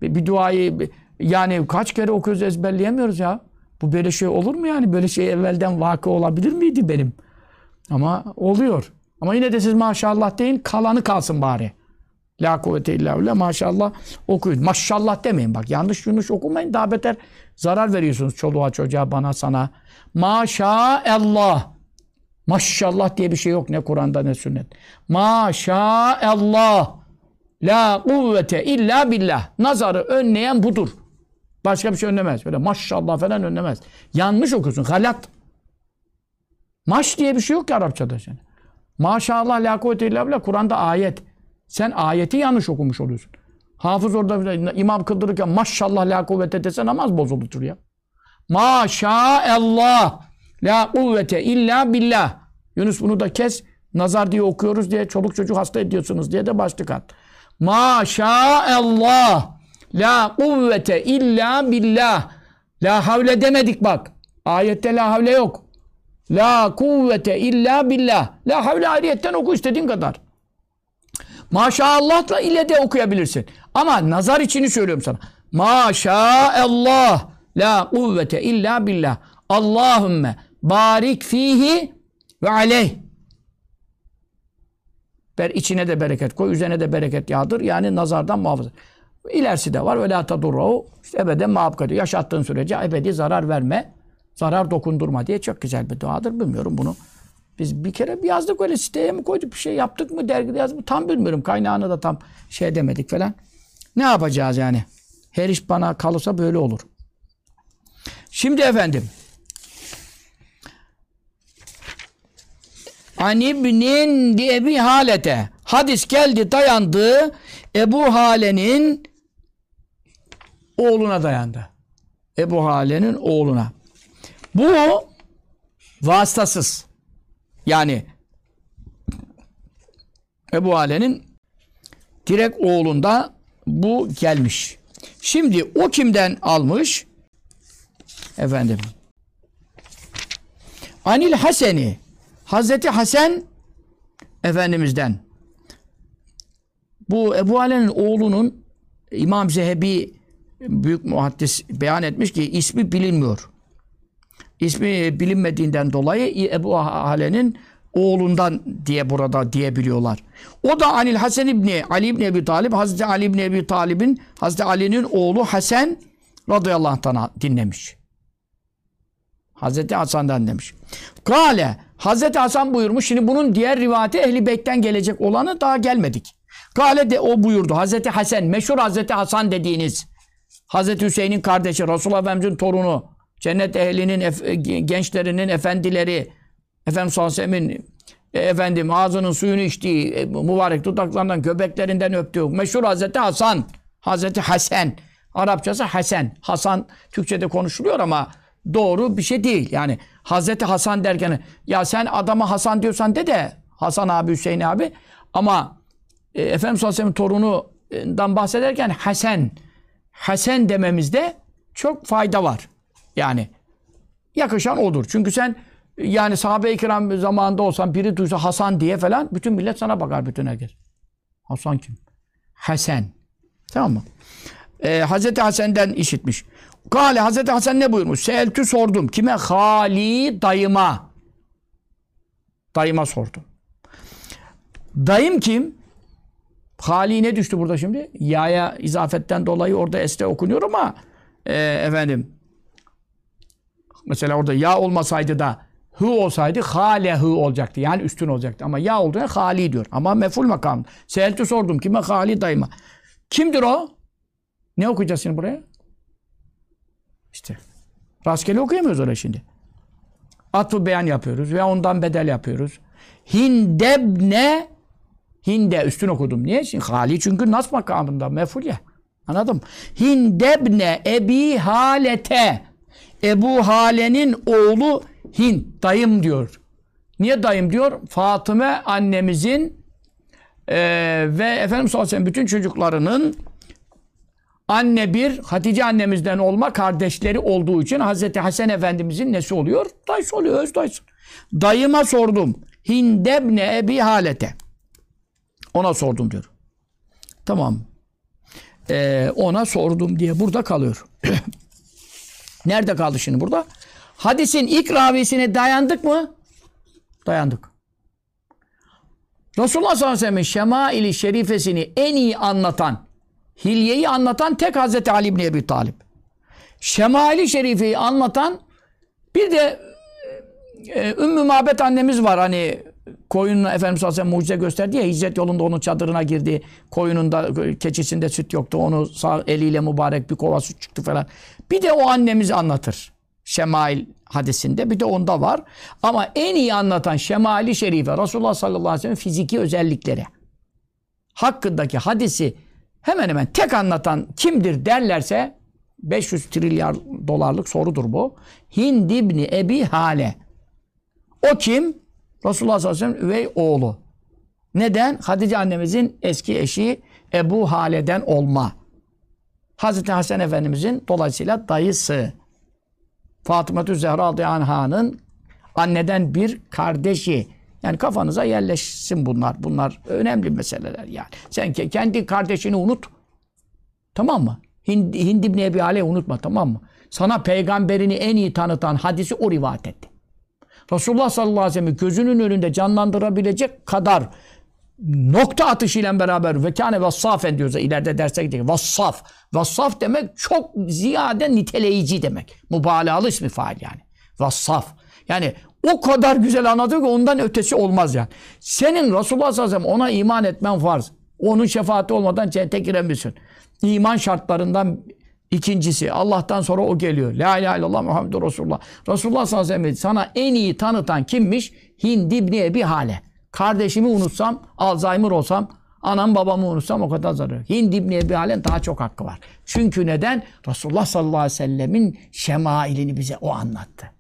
bir, bir duayı bir, yani kaç kere okuyoruz ezberleyemiyoruz ya. Bu böyle şey olur mu yani? Böyle şey evvelden vakı olabilir miydi benim? Ama oluyor. Ama yine de siz maşallah deyin, kalanı kalsın bari. La kuvvete illa billah, maşallah okuyun. Maşallah demeyin bak, yanlış yanlış okumayın. Daha beter zarar veriyorsunuz çoluğa çocuğa, bana sana. Maşallah. Maşallah diye bir şey yok ne Kur'an'da ne sünnet. Maşallah. La kuvvete illa billah. Nazarı önleyen budur. Başka bir şey önlemez. Böyle maşallah falan önlemez. Yanlış okuyorsun. Galat. Maş diye bir şey yok ki Arapçada. Sen. Maşallah la kuvvete illa billah. Kur'an'da ayet. Sen ayeti yanlış okumuş oluyorsun. Hafız orada imam kıldırırken maşallah la kuvvete desen namaz bozulur ya. Maşallah. La kuvvete illa billah. Yunus bunu da kes. Nazar diye okuyoruz diye çoluk çocuk hasta ediyorsunuz diye de başlık at. Maşallah. La kuvvete illa billah. La havle demedik bak. Ayette la havle yok. La kuvvete illa billah. La havle ayrıyetten oku istediğin kadar. Maşallah'la ile de okuyabilirsin. Ama nazar içini söylüyorum sana. Maşallah. La kuvvete illa billah. Allahümme barik fihi ve aleyh. Ber, içine de bereket koy, üzerine de bereket yağdır. Yani nazardan muhafaza. İlerisi de var. Öyle atadurrahu. İşte ebeden muhabbeti. Yaşattığın sürece ebedi zarar verme, zarar dokundurma diye çok güzel bir duadır. Bilmiyorum bunu. Biz bir kere bir yazdık öyle siteye mi koyduk, bir şey yaptık mı, dergide yazdık mı tam bilmiyorum. Kaynağını da tam şey demedik falan. Ne yapacağız yani? Her iş bana kalırsa böyle olur. Şimdi efendim. An İbnin di Ebi Hale'te hadis geldi, dayandı Ebu Hale'nin oğluna dayandı. Ebu Hale'nin oğluna. Bu vasıtasız. Yani Ebu Hale'nin direkt oğlunda bu gelmiş. Şimdi o kimden almış? Efendim. Anil Haseni, Hazreti Hasan Efendimiz'den. Bu Ebu Hale'nin oğlunun İmam Zehebi büyük muhaddis beyan etmiş ki ismi bilinmiyor. İsmi bilinmediğinden dolayı Ebu Hale'nin oğlundan diye burada diyebiliyorlar. O da Anil Hasan İbni Ali İbni Ebi Talib, Hazreti Ali İbni Ebi Talib'in, Hazreti Ali'nin oğlu Hasan radıyallahu anh'tan dinlemiş. Hazreti Hasan'dan demiş. Kale, Hazreti Hasan buyurmuş. Şimdi bunun diğer rivayeti Ehl-i Beyt'ten gelecek olanı daha gelmedik. Kale de o buyurdu. Hazreti Hasan, meşhur Hazreti Hasan dediğiniz Hazreti Hüseyin'in kardeşi, Resulullah Efendimiz'in torunu, cennet ehlinin, gençlerinin efendileri, Efendimiz sallallahu aleyhi ve sellem'in e, efendim ağzının suyunu içtiği, e, mübarek tutaklarından, köpeklerinden öptüğü meşhur Hazreti Hasan, Hazreti Hasan, Arapçası Hasan. Hasan Türkçe'de konuşuluyor ama doğru bir şey değil. Yani Hazreti Hasan derken, ya sen adama Hasan diyorsan de de Hasan abi, Hüseyin abi, ama e, Efendimiz Aleyhisselam'ın torunundan bahsederken Hasan, Hasan dememizde çok fayda var. Yani yakışan odur. Çünkü sen yani sahabe-i kiram zamanında olsan, biri duysa Hasan diye falan, bütün millet sana bakar, bütün herkes. Hasan kim? Hasan. Tamam mı? Ee, Hazreti Hasan'dan işitmiş. Kale, Hazreti Hasan ne buyurmuş? Seeltü, sordum. Kime? Hali, dayıma. Dayıma sordum. Dayım kim? Hali ne düştü burada şimdi? Ya'ya izafetten dolayı orada este okunuyor ama e, efendim mesela orada ya olmasaydı da hı olsaydı hale hı olacaktı. Yani üstün olacaktı. Ama ya olduğuna hali diyor. Ama meful makam. Seeltü, sordum. Kime? Hali, dayıma. Kimdir o? Ne okuyacağız şimdi buraya? İşte. Rastgele okuyamıyoruz öyle şimdi. Atfı beyan yapıyoruz ve ondan bedel yapıyoruz. Hindebne, Hinde üstün okudum. Niye? Şimdi hali çünkü nasb makamında meful ya. Anladım. Hindebne Ebî Hâlete, Ebu Hale'nin oğlu Hind. Dayım diyor. Niye dayım diyor? Fatıma annemizin e, ve Efendimiz sallallahu aleyhi ve sellem bütün çocuklarının anne bir, Hatice annemizden olma kardeşleri olduğu için Hazreti Hasan Efendimizin nesi oluyor? Dayısı oluyor, öz dayısı. Dayıma sordum. Hindebne Ebî Hâlete. Ona sordum diyor. Tamam. Ee, ona sordum diye burada kalıyor. Nerede kaldı şimdi burada? Hadisin ilk ravisine dayandık mı? Dayandık. Resulullah sallallahu aleyhi ve sellem'in Şemail-i Şerifesini en iyi anlatan, Hilye'yi anlatan tek Hazreti Ali ibn Ebi Talib. Şemail-i Şerife'yi anlatan bir de e, Ümmü Mabet annemiz var. Hani koyunla Efendimiz sallallahu aleyhi ve sellem mucize gösterdi ya, hicret yolunda onun çadırına girdi. Koyununda, keçisinde süt yoktu. Onu sağ eliyle mübarek bir kova süt çıktı falan. Bir de o annemizi anlatır. Şemail hadisinde. Bir de onda var. Ama en iyi anlatan Şemail-i Şerife, Resulullah sallallahu aleyhi ve sellem fiziki özellikleri hakkındaki hadisi hemen hemen tek anlatan kimdir derlerse, beş yüz trilyar dolarlık sorudur bu. Hind ibn Ebî Hâle. O kim? Resulullah sallallahu aleyhi ve sellem üvey oğlu. Neden? Hatice annemizin eski eşi Ebu Hale'den olma. Hazreti Hasan Efendimizin dolayısıyla dayısı. Fatıma-tü Zehra radıyallahu anh'ın anneden bir kardeşi. Yani kafanıza yerleşsin bunlar. Bunlar önemli meseleler yani. Sen kendi kardeşini unut. Tamam mı? Hind, Hind ibn Ebî Hâle'yi unutma, tamam mı? Sana peygamberini en iyi tanıtan hadisi o rivayet etti. Resulullah sallallahu aleyhi ve sellem'i gözünün önünde canlandırabilecek kadar nokta atışıyla beraber vekâne vassâfen diyoruz. İleride derse gidecek. Vassaf. Vassaf demek çok ziyade niteleyici demek. Mübalağalı ismi fail yani. Vassaf. Yani o kadar güzel anlatıyor ki ondan ötesi olmaz yani. Senin Resulullah sallallahu aleyhi ve sellem ona iman etmen farz. Onun şefaati olmadan cennete giremiyorsun. İman şartlarından ikincisi, Allah'tan sonra o geliyor. La ilahe illallah Muhammedur Resulullah. Resulullah sallallahu aleyhi ve sellem sana en iyi tanıtan kimmiş? Hind ibn Ebî Hâle. Kardeşimi unutsam, Alzheimer olsam, anam babamı unutsam o kadar zararı. Hind ibn Ebî Hâle'nin daha çok hakkı var. Çünkü neden? Resulullah sallallahu aleyhi ve sellemin şemailini bize o anlattı.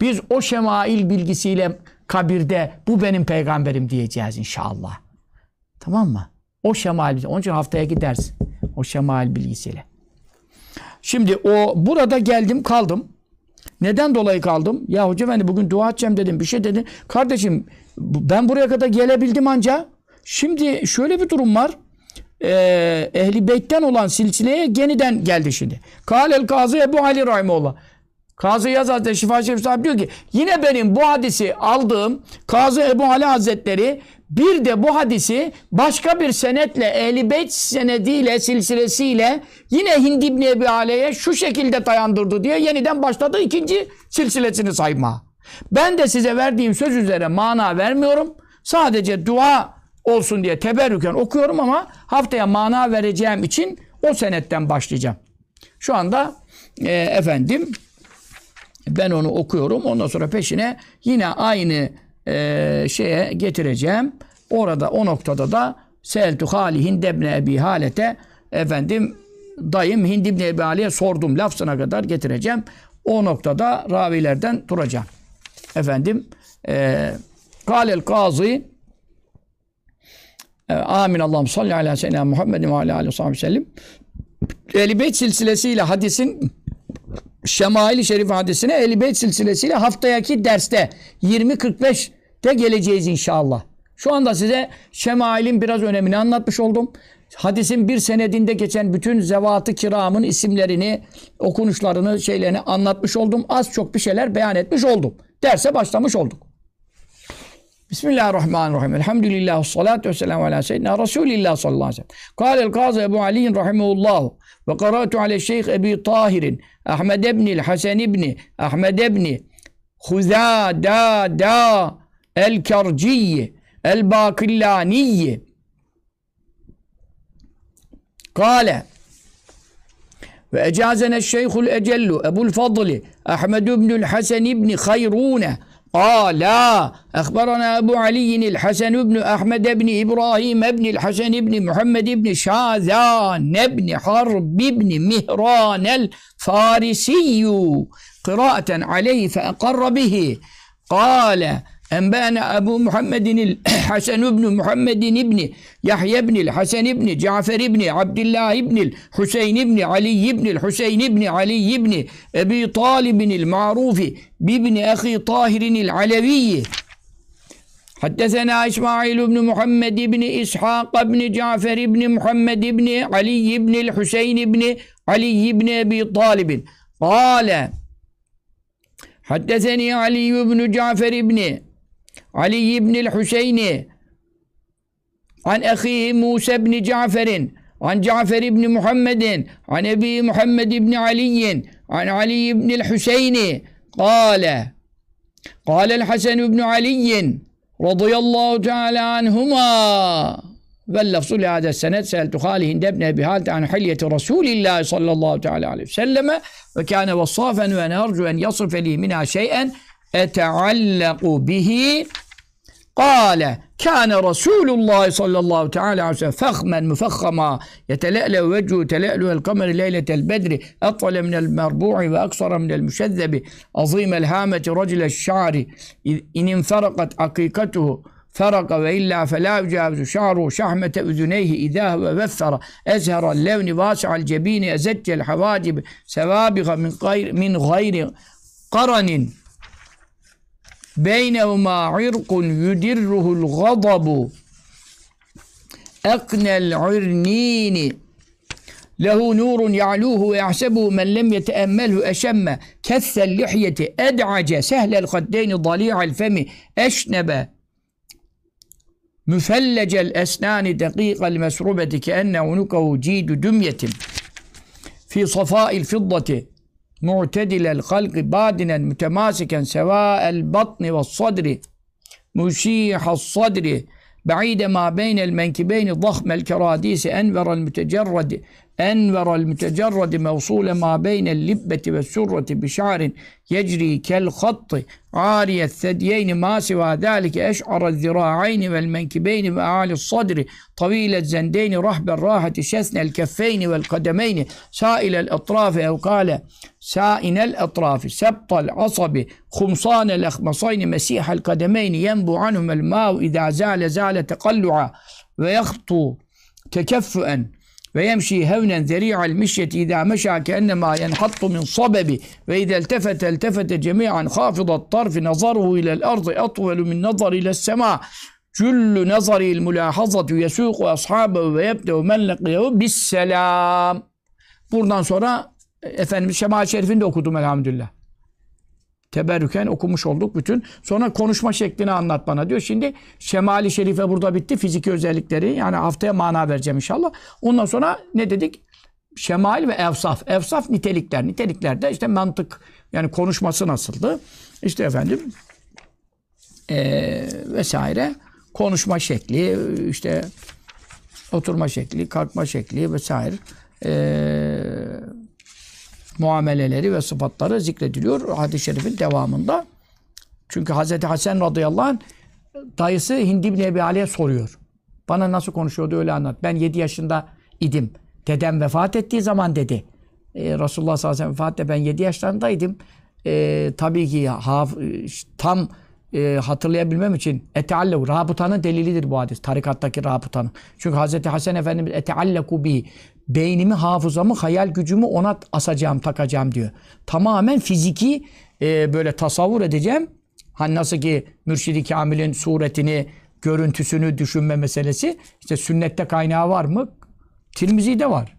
Biz o şemail bilgisiyle kabirde bu benim peygamberim diyeceğiz inşallah. Tamam mı? O şemail bilgisi. Onun için haftaya gideriz. O şemail bilgisiyle. Şimdi o burada geldim kaldım. Neden dolayı kaldım? Ya hoca efendi bugün dua edeceğim dedim. Bir şey dedin. Kardeşim ben buraya kadar gelebildim anca. Şimdi şöyle bir durum var. Ee, Ehli Beyt'ten olan silsileye yeniden geldi şimdi. Kâlel Kazı Ebu Ali Rahimullah. Kazı Iyâz Hazretleri Şifa-ı Şerif sahibi diyor ki yine benim bu hadisi aldığım Kazı Ebu Hale Hazretleri bir de bu hadisi başka bir senetle, Ehl-i Beyt senediyle, silsilesiyle yine Hind ibn Ebî Hâle'ye şu şekilde dayandırdı diye yeniden başladı ikinci silsilesini sayma. Ben de size verdiğim söz üzere mana vermiyorum. Sadece dua olsun diye teberrüken okuyorum ama haftaya mana vereceğim için o senetten başlayacağım. Şu anda e, efendim ben onu okuyorum. Ondan sonra peşine yine aynı e, şeye getireceğim. Orada o noktada da Seltu Hali Hind ibn Ebî Hâle'te efendim dayım Hind ibn Ebî Hâle'ye sordum lafzına kadar getireceğim. O noktada ravilerden duracağım. Efendim Kâlel Kâzî Amin Allah'ım salli ala seyyidina Muhammedin ve ala alihi ve sahbihi sellem. Ehl-i Beyt silsilesiyle hadisin Şemail-i Şerif hadisine Ehl-i Beyt silsilesiyle haftaki derste yirmi kırk beşte geleceğiz inşallah. Şu anda size Şemail'in biraz önemini anlatmış oldum. Hadisin bir senedinde geçen bütün zevat-ı kiramın isimlerini, okunuşlarını, şeylerini anlatmış oldum. Az çok bir şeyler beyan etmiş oldum. Derse başlamış olduk. Bismillahirrahmanirrahim. Elhamdülillahi salatu vesselamu ala seyyidina Resulillah sallallahu aleyhi ve sellem. Kâlel Kazı Ebu Ali rahimehullah ve qara'tu ala Şeyh Ebi Tahirin Ahmed ibnil Hasan ibni Ahmed ibni Huzada da el-Kerciyi el-Bakillaniyi kâle ve ecazene Şeyhul Ecellu Ebu'l Fadli Ahmed ibnil Hasan ibni Hayrûne قال أخبرنا أبو علي الحسن بن أحمد بن إبراهيم بن الحسن بن محمد بن شاذان بن حرب بن مهران الفارسي قراءة عليه فأقر به قال أنبأنا أبو محمد الحسن بن محمد بن يحيى بن الحسن بن جعفر بن عبد الله بن الحسين بن علي بن الحسين بن علي بن أبي طالب المعروف بابن أخي طاهر العلوي حدثنا إسماعيل بن محمد بن إسحاق بن جعفر بن محمد بن علي بن الحسين بن علي بن أبي طالب قال حدثني علي بن جعفر بن علي بن الحسين عن أخيه موسى بن جعفر عن جعفر بن محمد عن أبي محمد بن علي عن علي بن الحسين قال قال الحسن بن علي رضي الله تعالى عنهما واللفظ لهذا السند سألت خالي هند بن أبي هالة عن حلية رسول الله صلى الله تعالى عليه وسلم وكان وصافا وأنا أرجو أن يصرف لي منها شيئا أتعلق به قال كان رسول الله صلى الله تعالى عليه وسلم فخما مفخما يتلألأ وجهه تلألؤ القمر ليلة البدر أطول من المربوع وأقصر من المشذب عظيم الهامة رجل الشعر إن انفرقت عقيقته فرق وإلا فلا يجاوز شعره شحمة أذنيه إذا هو وفر أزهر اللون واسع الجبين أزج الحواجب سوابغ من غير من غير قرن بينهما عرق يدره الغضب أقنى العرنين له نور يعلوه ويحسبه من لم يتأمله أشم كث اللحية أدعج سهل الخدين ضليع الفم أشنب مفلج الأسنان دقيق المسروبة كأن عنقه جيد دمية في صفاء الفضة معتدل الخلق بادنا متماسكا سواء البطن والصدر مشيح الصدر بعيد ما بين المنكبين ضخم الكراديس أنور المتجرد أنور المتجرد موصول ما بين اللبة والسرة بشعر يجري كالخط عاري الثديين ما سوى ذلك أشعر الذراعين والمنكبين وأعالي الصدر طويل الزندين رحب الراحة شثن الكفين والقدمين سائل الأطراف أو قال سائن الأطراف سبط العصب خمصان الأخمصين مسيح القدمين ينبو عنهم الماء إذا زال زال تقلعا ويخطو تكفؤا ويمشي هونا ذريع المشية إذا مشى كأنما ينحط من صبب وإذا التفت التفت جميعا خافض الطرف نظره إلى الأرض أطول من نظر إلى السماء جل نظر الملاحظة يسوق أصحابه ويبدأ من لقيه بالسلام. Buradan sonra efendim Şema-i Şerif'ini de okudum elhamdülillah. Teberrüken okumuş olduk bütün. Sonra konuşma şeklini anlat bana diyor. Şimdi Şemali Şerife burada bitti. Fiziki özellikleri yani haftaya mana vereceğim inşallah. Ondan sonra ne dedik? Şemail ve efsaf. Efsaf nitelikler. Niteliklerde işte mantık yani konuşması nasıldı? İşte efendim ee, vesaire konuşma şekli işte oturma şekli, kalkma şekli vesaire eee muameleleri ve sıfatları zikrediliyor hadis-i şerifin devamında. Çünkü Hazreti Hasan radıyallahu anh dayısı Hind ibn Ebî Hâle'ye soruyor. Bana nasıl konuşuyordu öyle anlat. Ben yedi yaşında idim. Dedem vefat ettiği zaman dedi. E, Resulullah sallallahu aleyhi ve sellem vefat etti. Ben yedi yaşlarındaydım. E, tabii ki haf, tam e, hatırlayabilmem için eteallev, rabıtanın delilidir bu hadis. Tarikattaki rabıtanın. Çünkü Hazreti Hasan Efendimiz etealleku bi, beynimi, hafızamı, hayal gücümü ona asacağım, takacağım diyor. Tamamen fiziki e, böyle tasavvur edeceğim. Hani nasıl ki Mürşid-i Kamil'in suretini, görüntüsünü düşünme meselesi. İşte sünnette kaynağı var mı? Tirmizi'de var.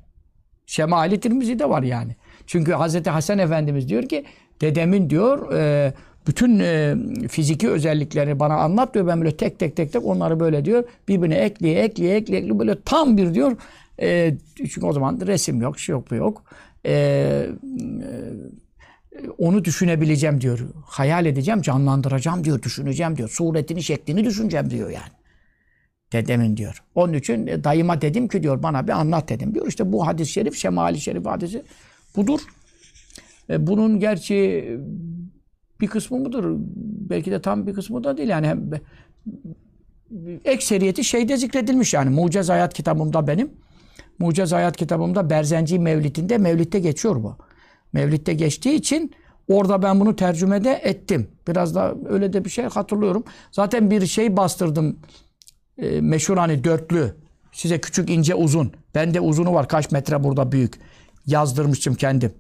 Şemail-i Tirmizi'de var yani. Çünkü Hazreti Hasan Efendimiz diyor ki, dedemin diyor e, bütün e, fiziki özelliklerini bana anlat diyor. Ben böyle tek tek tek tek onları böyle diyor. Birbirine ekleye ekleye ekleye, ekleye böyle tam bir diyor. E, çünkü o zaman resim yok, şey yok, bu yok. E, e, onu düşünebileceğim diyor. Hayal edeceğim, canlandıracağım diyor, düşüneceğim diyor. Suretini, şeklini düşüneceğim diyor yani. Dedemin diyor. Onun için dayıma dedim ki diyor, bana bir anlat dedim diyor. İşte bu hadis-i şerif, Şemali-i Şerif hadisi budur. Bunun gerçi bir kısmı mıdır? Belki de tam bir kısmı da değil yani. Ekseriyeti şeyde zikredilmiş yani. Mucez Hayat kitabımda benim. Mucez Hayat kitabımda Berzanji Mevlid'inde, Mevlid'de geçiyor bu. Mevlid'de geçtiği için orada ben bunu tercümede ettim. Biraz da öyle de bir şey hatırlıyorum. Zaten bir şey bastırdım. E, meşhur hani dörtlü. Size küçük, ince, uzun. Bende uzunu var. Kaç metre burada büyük. Yazdırmıştım kendim.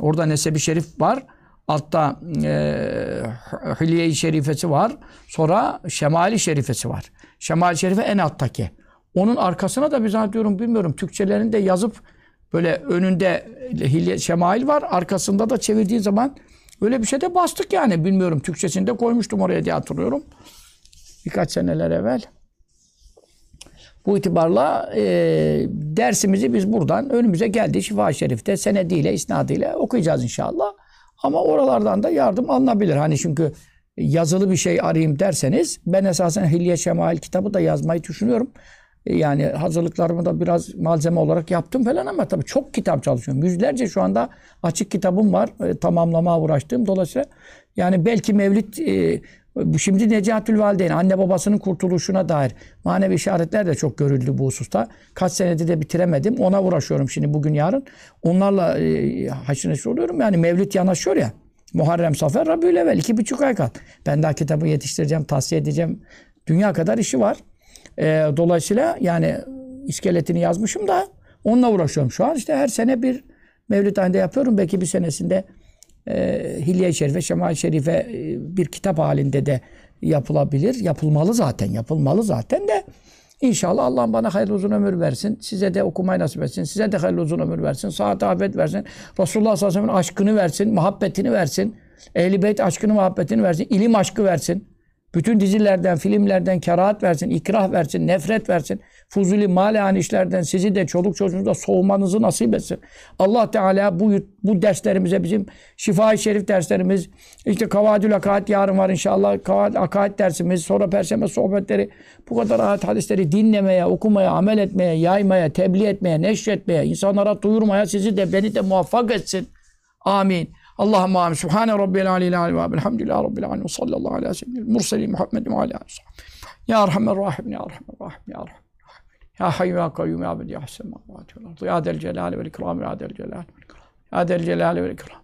Orada Nesebi Şerif var. Altta e, Hilye-i Şerifesi var. Sonra Şemali Şerifesi var. Şemali Şerife en alttaki. Onun arkasına da bir zahmet diyorum, bilmiyorum. Türkçelerini de yazıp böyle önünde Hilye, Şemail var. Arkasında da çevirdiği zaman öyle bir şey de bastık yani. Bilmiyorum. Türkçesini de koymuştum oraya diye hatırlıyorum. Birkaç seneler evvel. Bu itibarla e, dersimizi biz buradan önümüze geldi. Şifa-ı Şerif'te senediyle, isnadıyla okuyacağız inşallah. Ama oralardan da yardım alınabilir. Hani çünkü yazılı bir şey arayayım derseniz, ben esasen Hilye Şemail kitabı da yazmayı düşünüyorum. Yani hazırlıklarımı da biraz malzeme olarak yaptım falan ama tabii çok kitap çalışıyorum. Yüzlerce şu anda açık kitabım var. E, tamamlamaya uğraştığım. Dolayısıyla yani belki Mevlid... E, Şimdi Necatül Valideyn, anne babasının kurtuluşuna dair manevi işaretler de çok görüldü bu hususta. Kaç senedir de bitiremedim. Ona uğraşıyorum şimdi bugün yarın. Onlarla e, haşır neşir oluyorum. Yani Mevlid yanaşıyor ya. Muharrem, Safer, Rabiülevvel. İki buçuk ay kaldı. Ben daha kitabı yetiştireceğim, tavsiye edeceğim. Dünya kadar işi var. E, dolayısıyla yani iskeletini yazmışım da onunla uğraşıyorum şu an. İşte her sene bir Mevlid ayında yapıyorum. Belki bir senesinde E, Hilye-i Şerife, Şemail-i Şerife e, bir kitap halinde de yapılabilir. Yapılmalı zaten. Yapılmalı zaten de inşallah Allah'ım bana hayırlı uzun ömür versin. Size de okumayı nasip etsin. Size de hayırlı uzun ömür versin. Sıhhat-ı afiyet versin. Resulullah sallallahu aleyhi ve sellem'in aşkını versin. Muhabbetini versin. Ehl-i Beyt aşkını, muhabbetini versin. İlim aşkı versin. Bütün dizilerden, filmlerden kerahat versin. İkrah versin. Nefret versin. Fuzuli mâlâni işlerden sizi de çoluk çocuğunuzda soğumanızı nasip etsin. Allah Teala bu, bu derslerimize, bizim Şifa-i Şerif derslerimiz, işte Kavadül Akaid yarın var inşallah, Kavadül Akaid dersimiz, sonra Perşembe sohbetleri, bu kadar ayet hadisleri dinlemeye, okumaya, amel etmeye, yaymaya, tebliğ etmeye, neşretmeye, insanlara duyurmaya sizi de beni de muvaffak etsin. Amin. Allahümme amin. Sübhane Rabbil Aleyhi ve elhamdülillahi Rabbil Aleyhi ve sallallahu aleyhi ve sellem. Murselim Muhammed'im aleyhi ve sellem. Ya Rahman Rahim, Ya Rahman Rahim, Ya Rahman. Ya Hayyu Ya Kayyum Ya Abid Ya Hasan Ya Del Celal ve İkram Ya Del Celal ve İkram Ya Del Celal ve İkram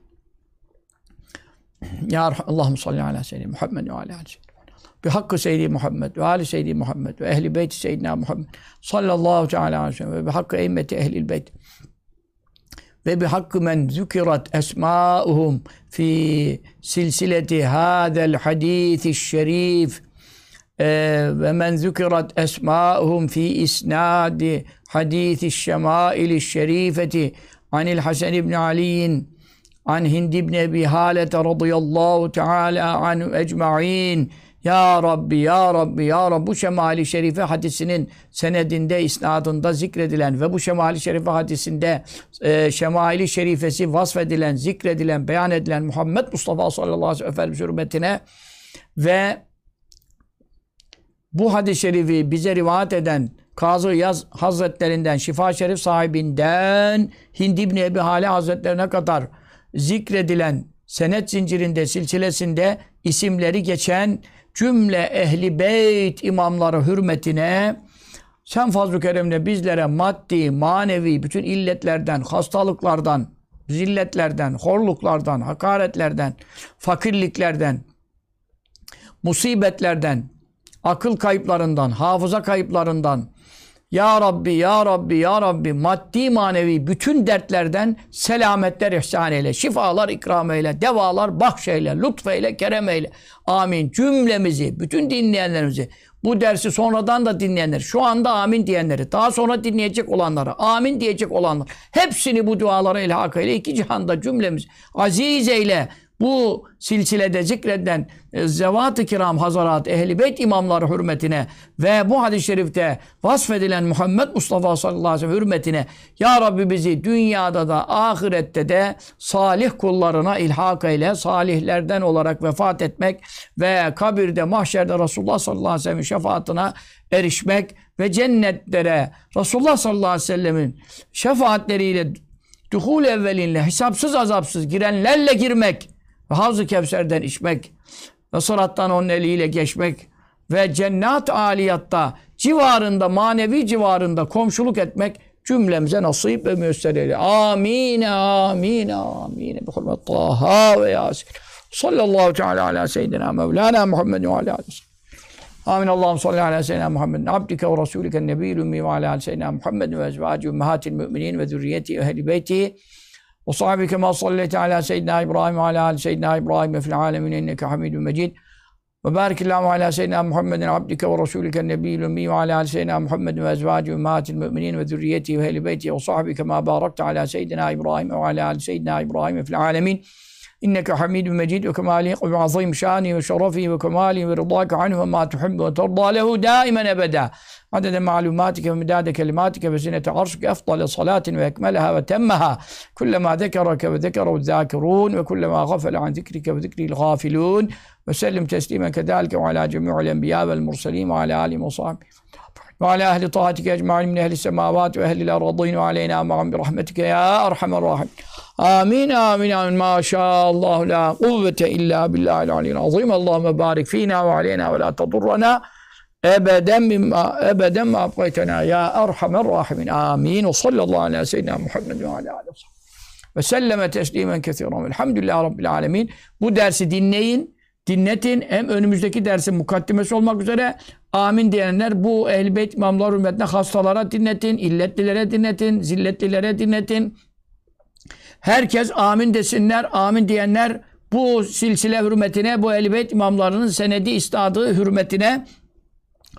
Ya Allahümme salli ala seyyidina Muhammed ve ala ali seyyidina bi hakkı seyyidi Muhammed ve ali seyyidi Muhammed ve ehli beyti seyyidina Muhammed sallallahu teala aleyhi ve sellem ve bi hakkı eymeti ehlil beyt ve bi hakkı men zükirat esmâuhum fi silsileti hâzel hadîsi şerîf ve men zükirat esmâhum fi isnâdi hadîs-i şemâil-i şerîfeti anil Hasan ibn Ali'in an Hind ibn Ebî Hâle'te radıyallahu teâlâ anhu ecma'in. Ya Rabbi, Ya Rabbi, Ya Rabbi, bu Şemâil-i Şerife hadisinin senedinde, isnadında zikredilen ve bu Şemâil-i Şerife hadisinde e, Şemâil-i Şerifesi vasfedilen, zikredilen, beyan edilen Muhammed Mustafa sallallahu aleyhi ve sellem hürmetine ve bu hadis-i şerifi bize rivayet eden Kazı Iyâz Hazretlerinden, Şifa-ı Şerif sahibinden Hind ibn Ebî Hâle Hazretlerine kadar zikredilen senet zincirinde, silsilesinde isimleri geçen cümle ehli beyt imamları hürmetine sen fazl-ı keremle bizlere maddi, manevi bütün illetlerden, hastalıklardan, zilletlerden, horluklardan, hakaretlerden, fakirliklerden, musibetlerden, akıl kayıplarından, hafıza kayıplarından, Ya Rabbi, Ya Rabbi, Ya Rabbi, maddi manevi bütün dertlerden selametler ihsan eyle, şifalar ikram eyle, devalar bahşeyle, lütfeyle, kerem eyle. Amin. Cümlemizi, bütün dinleyenlerimizi, bu dersi sonradan da dinleyenler, şu anda amin diyenleri, daha sonra dinleyecek olanları, amin diyecek olanları, hepsini bu dualara ilhak eyle, iki cihanda cümlemiz aziz eyle. Bu silsilede zikredilen zevat-ı kiram hazarat ehl-i beyt imamları hürmetine ve bu hadis-i şerifte vasfedilen Muhammed Mustafa sallallahu aleyhi ve sellem hürmetine Ya Rabbi bizi dünyada da ahirette de salih kullarına ilhak eyle, salihlerden olarak vefat etmek ve kabirde mahşerde Resulullah sallallahu aleyhi ve sellem'in şefaatine erişmek ve cennetlere Resulullah sallallahu aleyhi ve sellem'in şefaatleriyle duhul evvelinle hesapsız azapsız girenlerle girmek ve Havz-ı Kevser'den içmek ve sırattan onun eliyle geçmek ve cennat aliyatta civarında, manevi civarında komşuluk etmek cümlemize nasip ve müessel eyle. Amin, amin, amin. Bi hurmet Taha ve Yasin. Sallallahu teala ala seyyidina Mevlana Muhammed ve ala aleyhi ve sellem. Amin. Allahümme salli ala seyyidina Muhammedin abdike ve rasulike nebiyyil ümmi ve ala seyyidina Muhammedin ve ezvacı ümmehatil müminin ve zürriyeti ve ehli beyti ve sahibi kema salleti ala seyyidina İbrahim ve ala ali seyyidina İbrahim fil alemin inneke hamidun mecid ve barikillahü ala seyyidina Muhammedin abdike ve rasulike nebiyyil ümmi ve ala ali seyyidina Muhammedin ve ezvacı ümmehatil müminin ve zürriyeti ve ehli beyti ve sahibi kema barakte ala seyyidina İbrahim ve ala ali seyyidina İbrahim fil alemin inneke hamidun mecid ve kema liqu bi azim şani ve şerefi ve kemali ve rıdaka anhu ve ma tuhibbu ve terda lehu daimen ebeda عدد معلوماتك ومداد كلماتك وزنة عرشك أفضل صلاة وأكملها وتمها كلما ذكرك وذكروا الذاكرون وكلما غفل عن ذكرك وذكر الغافلون وسلم تسليما كذلك وعلى جميع الأنبياء والمرسلين وعلى آلهم وصحبهم وعلى أهل طاعتك أجمعين من أهل السماوات وأهل الأراضين وعلينا معهم برحمتك يا أرحم الراحمين آمين آمين آمين ما شاء الله لا قوة إلا بالله العلي العظيم اللهم بارك فينا وعلينا ولا تضرنا ebeden bimma ebeden ma abqaytena ya erhamer rahimin amin ve sallallahu ala seyyidina Muhammed ve ala alihi ve sellem teslimen kesiran elhamdülillahi rabbil alamin. Bu dersi dinleyin, dinletin. Hem önümüzdeki dersin mukaddimesi olmak üzere amin diyenler bu ehl-i beyt imamlar hürmetine hastalara dinletin, illetlilere dinletin, zilletlilere dinletin. Herkes amin desinler. Amin diyenler bu silsile hürmetine, bu ehl-i beyt imamlarının senedi istadı hürmetine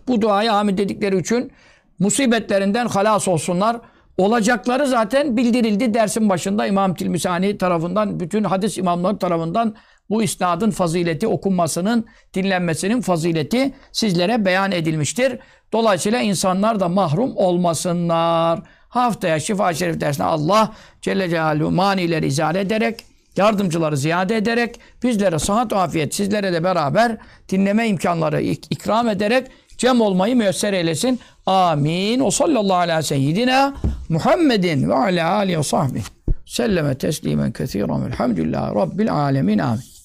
bu duayı amin dedikleri için musibetlerinden halas olsunlar. Olacakları zaten bildirildi. Dersin başında İmam Tirmizi tarafından, bütün hadis imamları tarafından bu isnadın fazileti, okunmasının, dinlenmesinin fazileti sizlere beyan edilmiştir. Dolayısıyla insanlar da mahrum olmasınlar. Haftaya Şifa-ı Şerif dersine Allah Celle Celaluhu manileri izale ederek, yardımcıları ziyade ederek, bizlere sıhhat afiyet, sizlere de beraber dinleme imkanları ik ikram ederek cem olmayı müyesser eylesin. Amin. O sallallahu ala seyyidina Muhammedin ve ala alihi ve sahbihi selleme teslimen kesiran. Elhamdülillahi rabbil alemin. Amin.